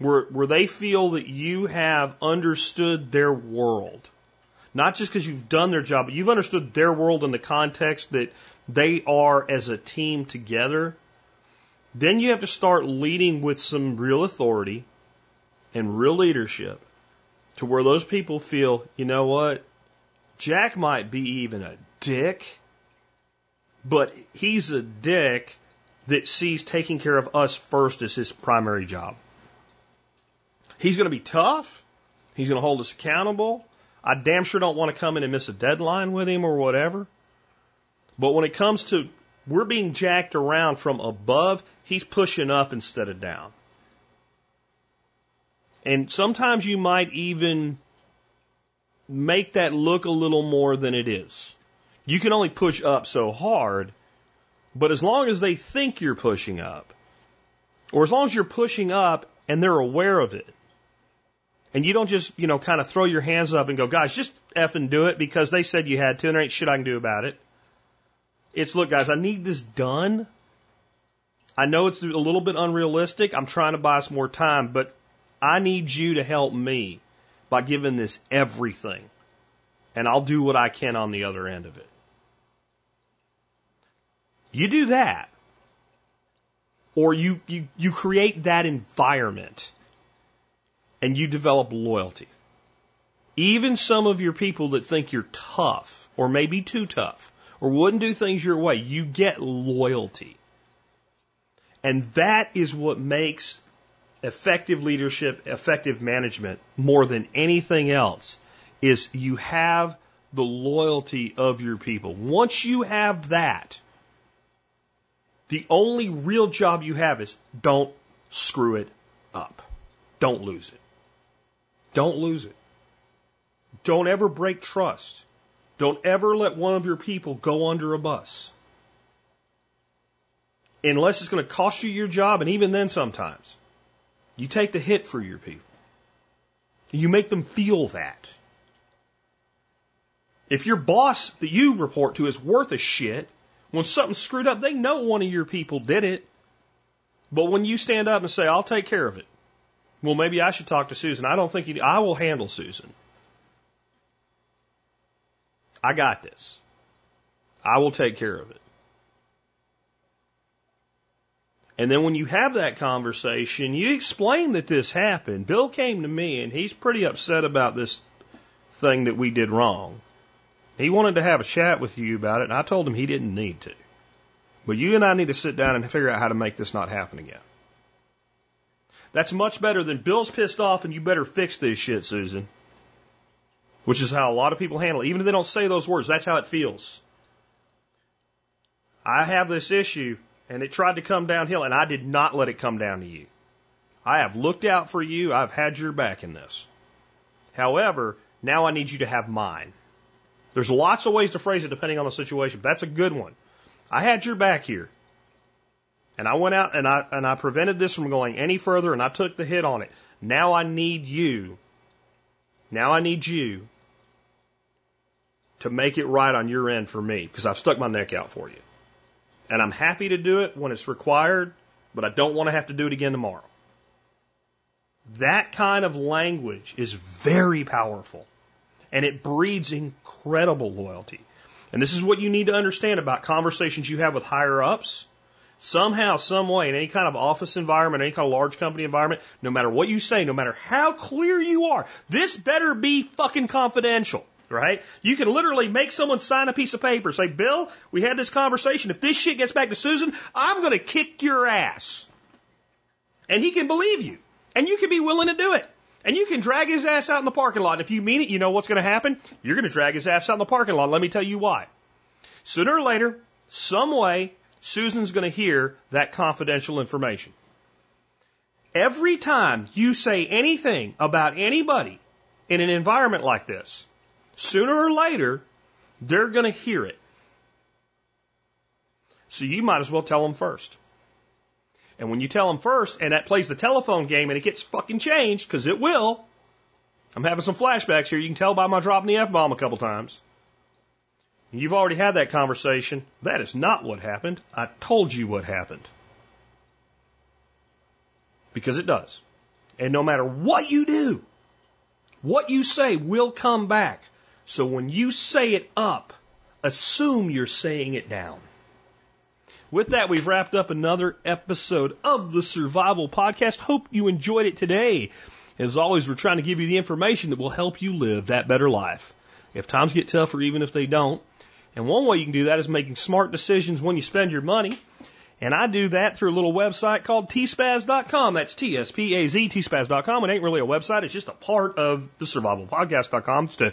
Where, where they feel that you have understood their world. Not just because you've done their job, but you've understood their world in the context that they are as a team together. Then you have to start leading with some real authority and real leadership to where those people feel, you know what, Jack might be even a dick, but he's a dick that sees taking care of us first as his primary job. He's going to be tough. He's going to hold us accountable. I damn sure don't want to come in and miss a deadline with him or whatever. But when it comes to we're being jacked around from above, he's pushing up instead of down. And sometimes you might even make that look a little more than it is. You can only push up so hard, but as long as they think you're pushing up, or as long as you're pushing up and they're aware of it, and you don't just, you know, kind of throw your hands up and go, guys, just effing do it because they said you had to and there ain't shit I can do about it. It's, look, guys, I need this done. I know it's a little bit unrealistic. I'm trying to buy us more time, but I need you to help me by giving this everything, and I'll do what I can on the other end of it. You do that, or you, you, you create that environment. and you develop loyalty. Even some of your people that think you're tough, or maybe too tough, or wouldn't do things your way, you get loyalty. And that is what makes effective leadership, effective management, more than anything else, is you have the loyalty of your people. Once you have that, the only real job you have is don't screw it up. Don't lose it. Don't lose it. Don't ever break trust. Don't ever let one of your people go under a bus. Unless it's going to cost you your job, and even then sometimes. You take the hit for your people. You make them feel that. If your boss that you report to is worth a shit, when something's screwed up, they know one of your people did it. But when you stand up and say, I'll take care of it. Well, maybe I should talk to Susan. I don't think you do. I will handle Susan. I got this. I will take care of it. And then when you have that conversation, you explain that this happened. Bill came to me, and he's pretty upset about this thing that we did wrong. He wanted to have a chat with you about it, and I told him he didn't need to. But you and I need to sit down and figure out how to make this not happen again. That's much better than Bill's pissed off, and you better fix this shit, Susan. Which is how a lot of people handle it. Even if they don't say those words, that's how it feels. I have this issue, and it tried to come downhill, and I did not let it come down to you. I have looked out for you. I've had your back in this. However, now I need you to have mine. There's lots of ways to phrase it depending on the situation, but that's a good one. I had your back here, and I went out and I and I prevented this from going any further, and I took the hit on it. Now I need you. Now I need you to make it right on your end for me, because I've stuck my neck out for you. And I'm happy to do it when it's required, but I don't want to have to do it again tomorrow. That kind of language is very powerful, and it breeds incredible loyalty. And this is what you need to understand about conversations you have with higher-ups. Somehow, some way, in any kind of office environment, any kind of large company environment, no matter what you say, no matter how clear you are, this better be fucking confidential. Right? You can literally make someone sign a piece of paper, say, Bill, we had this conversation. If this shit gets back to Susan, I'm going to kick your ass. And he can believe you. And you can be willing to do it. And you can drag his ass out in the parking lot. And if you mean it, you know what's going to happen? You're going to drag his ass out in the parking lot. Let me tell you why. Sooner or later, some way, Susan's going to hear that confidential information. Every time you say anything about anybody in an environment like this, sooner or later, they're going to hear it. So you might as well tell them first. And when you tell them first, and that plays the telephone game, and it gets fucking changed, because it will. I'm having some flashbacks here. You can tell by my dropping the F-bomb a couple times. You've already had that conversation. That is not what happened. I told you what happened. Because it does. And no matter what you do, what you say will come back. So when you say it up, assume you're saying it down. With that, we've wrapped up another episode of The Survival Podcast. Hope you enjoyed it today. As always, we're trying to give you the information that will help you live that better life. If times get tough, or even if they don't. And one way you can do that is making smart decisions when you spend your money. And I do that through a little website called t spaz dot com. That's T S P A Z, t spaz dot com. It ain't really a website. It's just a part of the survival podcast dot com. It's a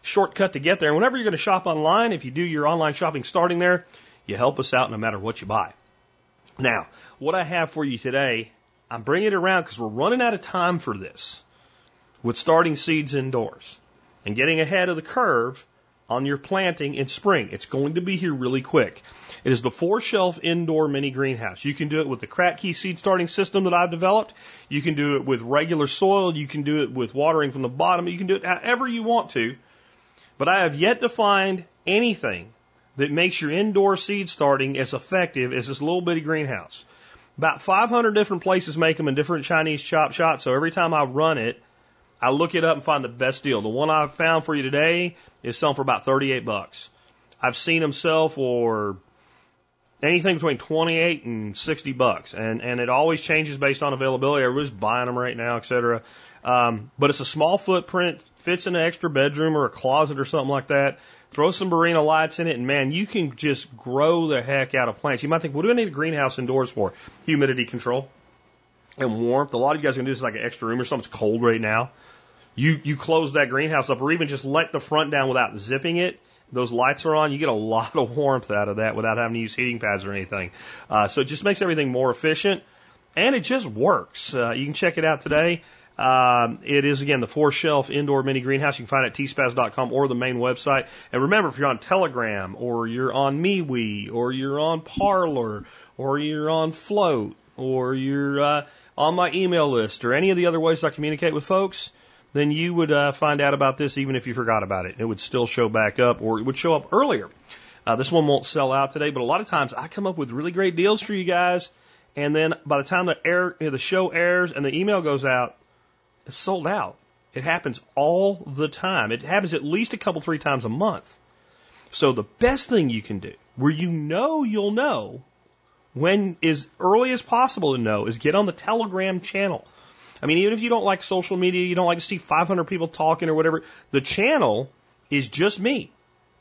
shortcut to get there. And whenever you're going to shop online, if you do your online shopping starting there, you help us out no matter what you buy. Now, what I have for you today, I'm bringing it around because we're running out of time for this with starting seeds indoors and getting ahead of the curve on your planting in spring. It's going to be here really quick. It is the four-shelf indoor mini greenhouse. You can do it with the Kratkey seed starting system that I've developed. You can do it with regular soil. You can do it with watering from the bottom. You can do it however you want to. But I have yet to find anything that makes your indoor seed starting as effective as this little bitty greenhouse. About five hundred different places make them in different Chinese chop shots, so every time I run it, I look it up and find the best deal. The one I found for you today is selling for about thirty-eight bucks. I've seen them sell for anything between twenty-eight and sixty bucks, and, and it always changes based on availability. Everybody's buying them right now, et cetera. Um, but it's a small footprint, fits in an extra bedroom or a closet or something like that. Throw some Barina lights in it, and, man, you can just grow the heck out of plants. You might think, what do I need a greenhouse indoors for? Humidity control and warmth. A lot of you guys are going to do this like an extra room or something. It's cold right now. You you close that greenhouse up, or even just let the front down without zipping it. Those lights are on. You get a lot of warmth out of that without having to use heating pads or anything. Uh, so it just makes everything more efficient, and it just works. Uh, you can check it out today. Um, it is, again, the four-shelf indoor mini greenhouse. You can find it at t spaz dot com or the main website. And remember, if you're on Telegram or you're on MeWe or you're on Parler or you're on Float or you're uh, on my email list or any of the other ways I communicate with folks, then you would uh, find out about this even if you forgot about it. It would still show back up, or it would show up earlier. Uh, this one won't sell out today, but a lot of times I come up with really great deals for you guys, and then by the time the air, you know, the show airs and the email goes out, it's sold out. It happens all the time. It happens at least a couple, three times a month. So the best thing you can do, where you know you'll know when as early as possible to know, is get on the Telegram channel. I mean, even if you don't like social media, you don't like to see five hundred people talking or whatever, the channel is just me.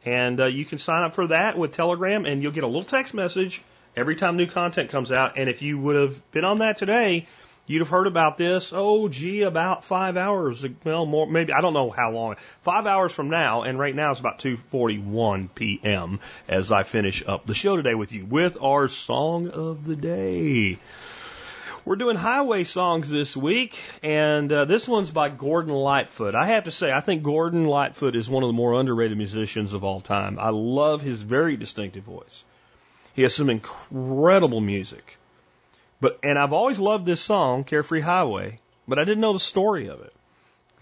And uh, you can sign up for that with Telegram, and you'll get a little text message every time new content comes out. And if you would have been on that today, you'd have heard about this, oh, gee, about five hours, well, more, maybe, I don't know how long, five hours from now, and right now it's about two forty-one p m as I finish up the show today with you with our song of the day. We're doing highway songs this week, and uh, this one's by Gordon Lightfoot. I have to say, I think Gordon Lightfoot is one of the more underrated musicians of all time. I love his very distinctive voice. He has some incredible music. But, and I've always loved this song, Carefree Highway, but I didn't know the story of it.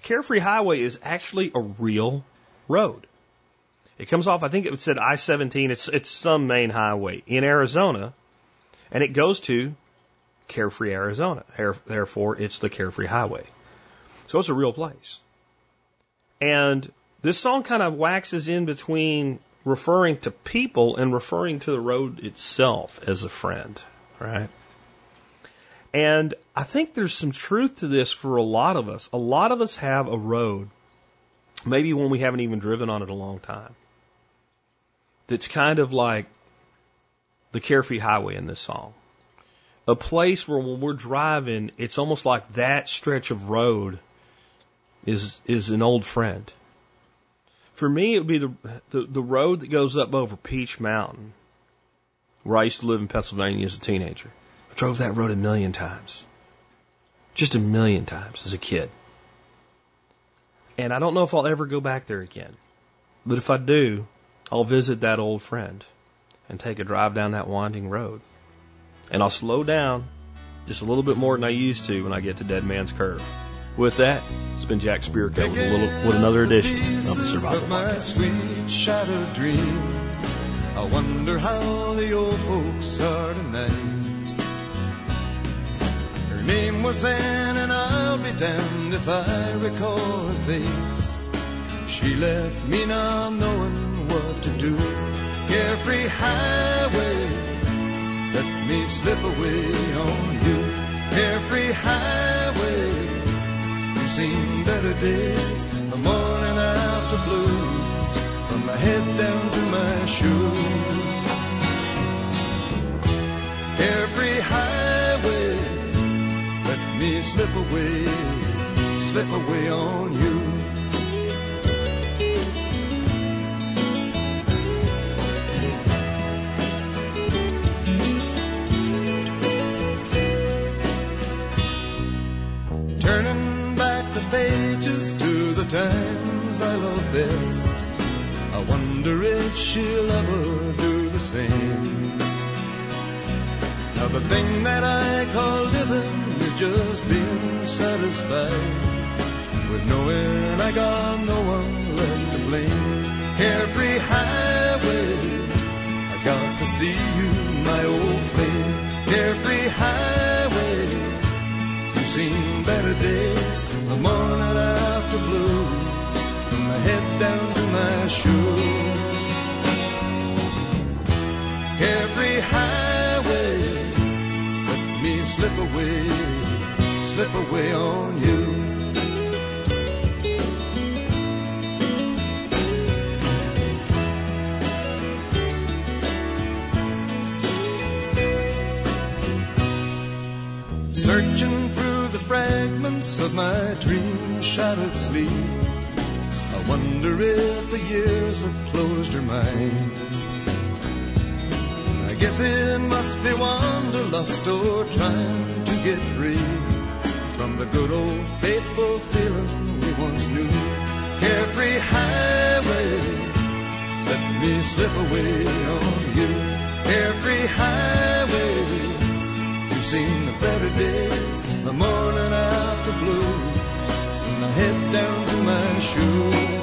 Carefree Highway is actually a real road. It comes off, I think it said I seventeen, it's, it's some main highway in Arizona, and it goes to Carefree, Arizona. Therefore, it's the Carefree Highway. So it's a real place. And this song kind of waxes in between referring to people and referring to the road itself as a friend, right? And I think there's some truth to this for a lot of us. A lot of us have a road, maybe when we haven't even driven on it a long time, that's kind of like the Carefree Highway in this song. A place where when we're driving, it's almost like that stretch of road is is an old friend. For me, it would be the, the, the road that goes up over Peach Mountain, where I used to live in Pennsylvania as a teenager. I drove that road a million times. Just a million times as a kid. And I don't know if I'll ever go back there again. But if I do, I'll visit that old friend and take a drive down that winding road. And I'll slow down just a little bit more than I used to when I get to Dead Man's Curve. With that, it's been Jack Spirko with, a little, with another edition of The Survival Podcast. I wonder how the old folks are tonight. Her name was Anne, and I'll be damned if I recall her face. She left me not knowing what to do. Carefree highway, let me slip away on you. Carefree highway, you've seen better days, the morning after blues, from my head down to my shoes. Carefree highway, let me slip away, slip away on you. Turning back the pages to the times I love best, I wonder if she'll ever do the same. Now the thing that I call living, just being satisfied with knowing I got no one left to blame. Carefree highway, I got to see you, my old flame. Carefree highway, you've seen better days, the morning after blue, from my head down to my shoes. Carefree highway, let me slip away, slip away on you. remnants of my dream-shattered sleep. I wonder if the years have closed her mind. I guess it must be wanderlust or trying to get free from the good old faithful feeling we once knew. Carefree highway, let me slip away on you. Carefree highway, seen the better days, the morning after blues, and I head down to my shoes.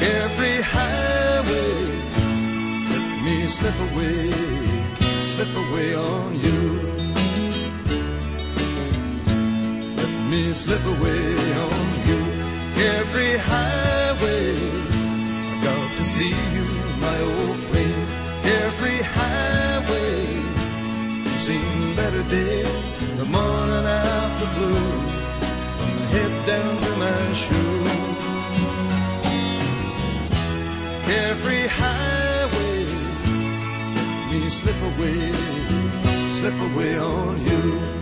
Carefree highway, let me slip away, slip away on you. Let me slip away on you. Carefree highway, I got to see you, my old friend. Carefree highway, you've seen better days, the morning after blue, from my head down to my shoes. Carefree highway, let me slip away, slip away on you.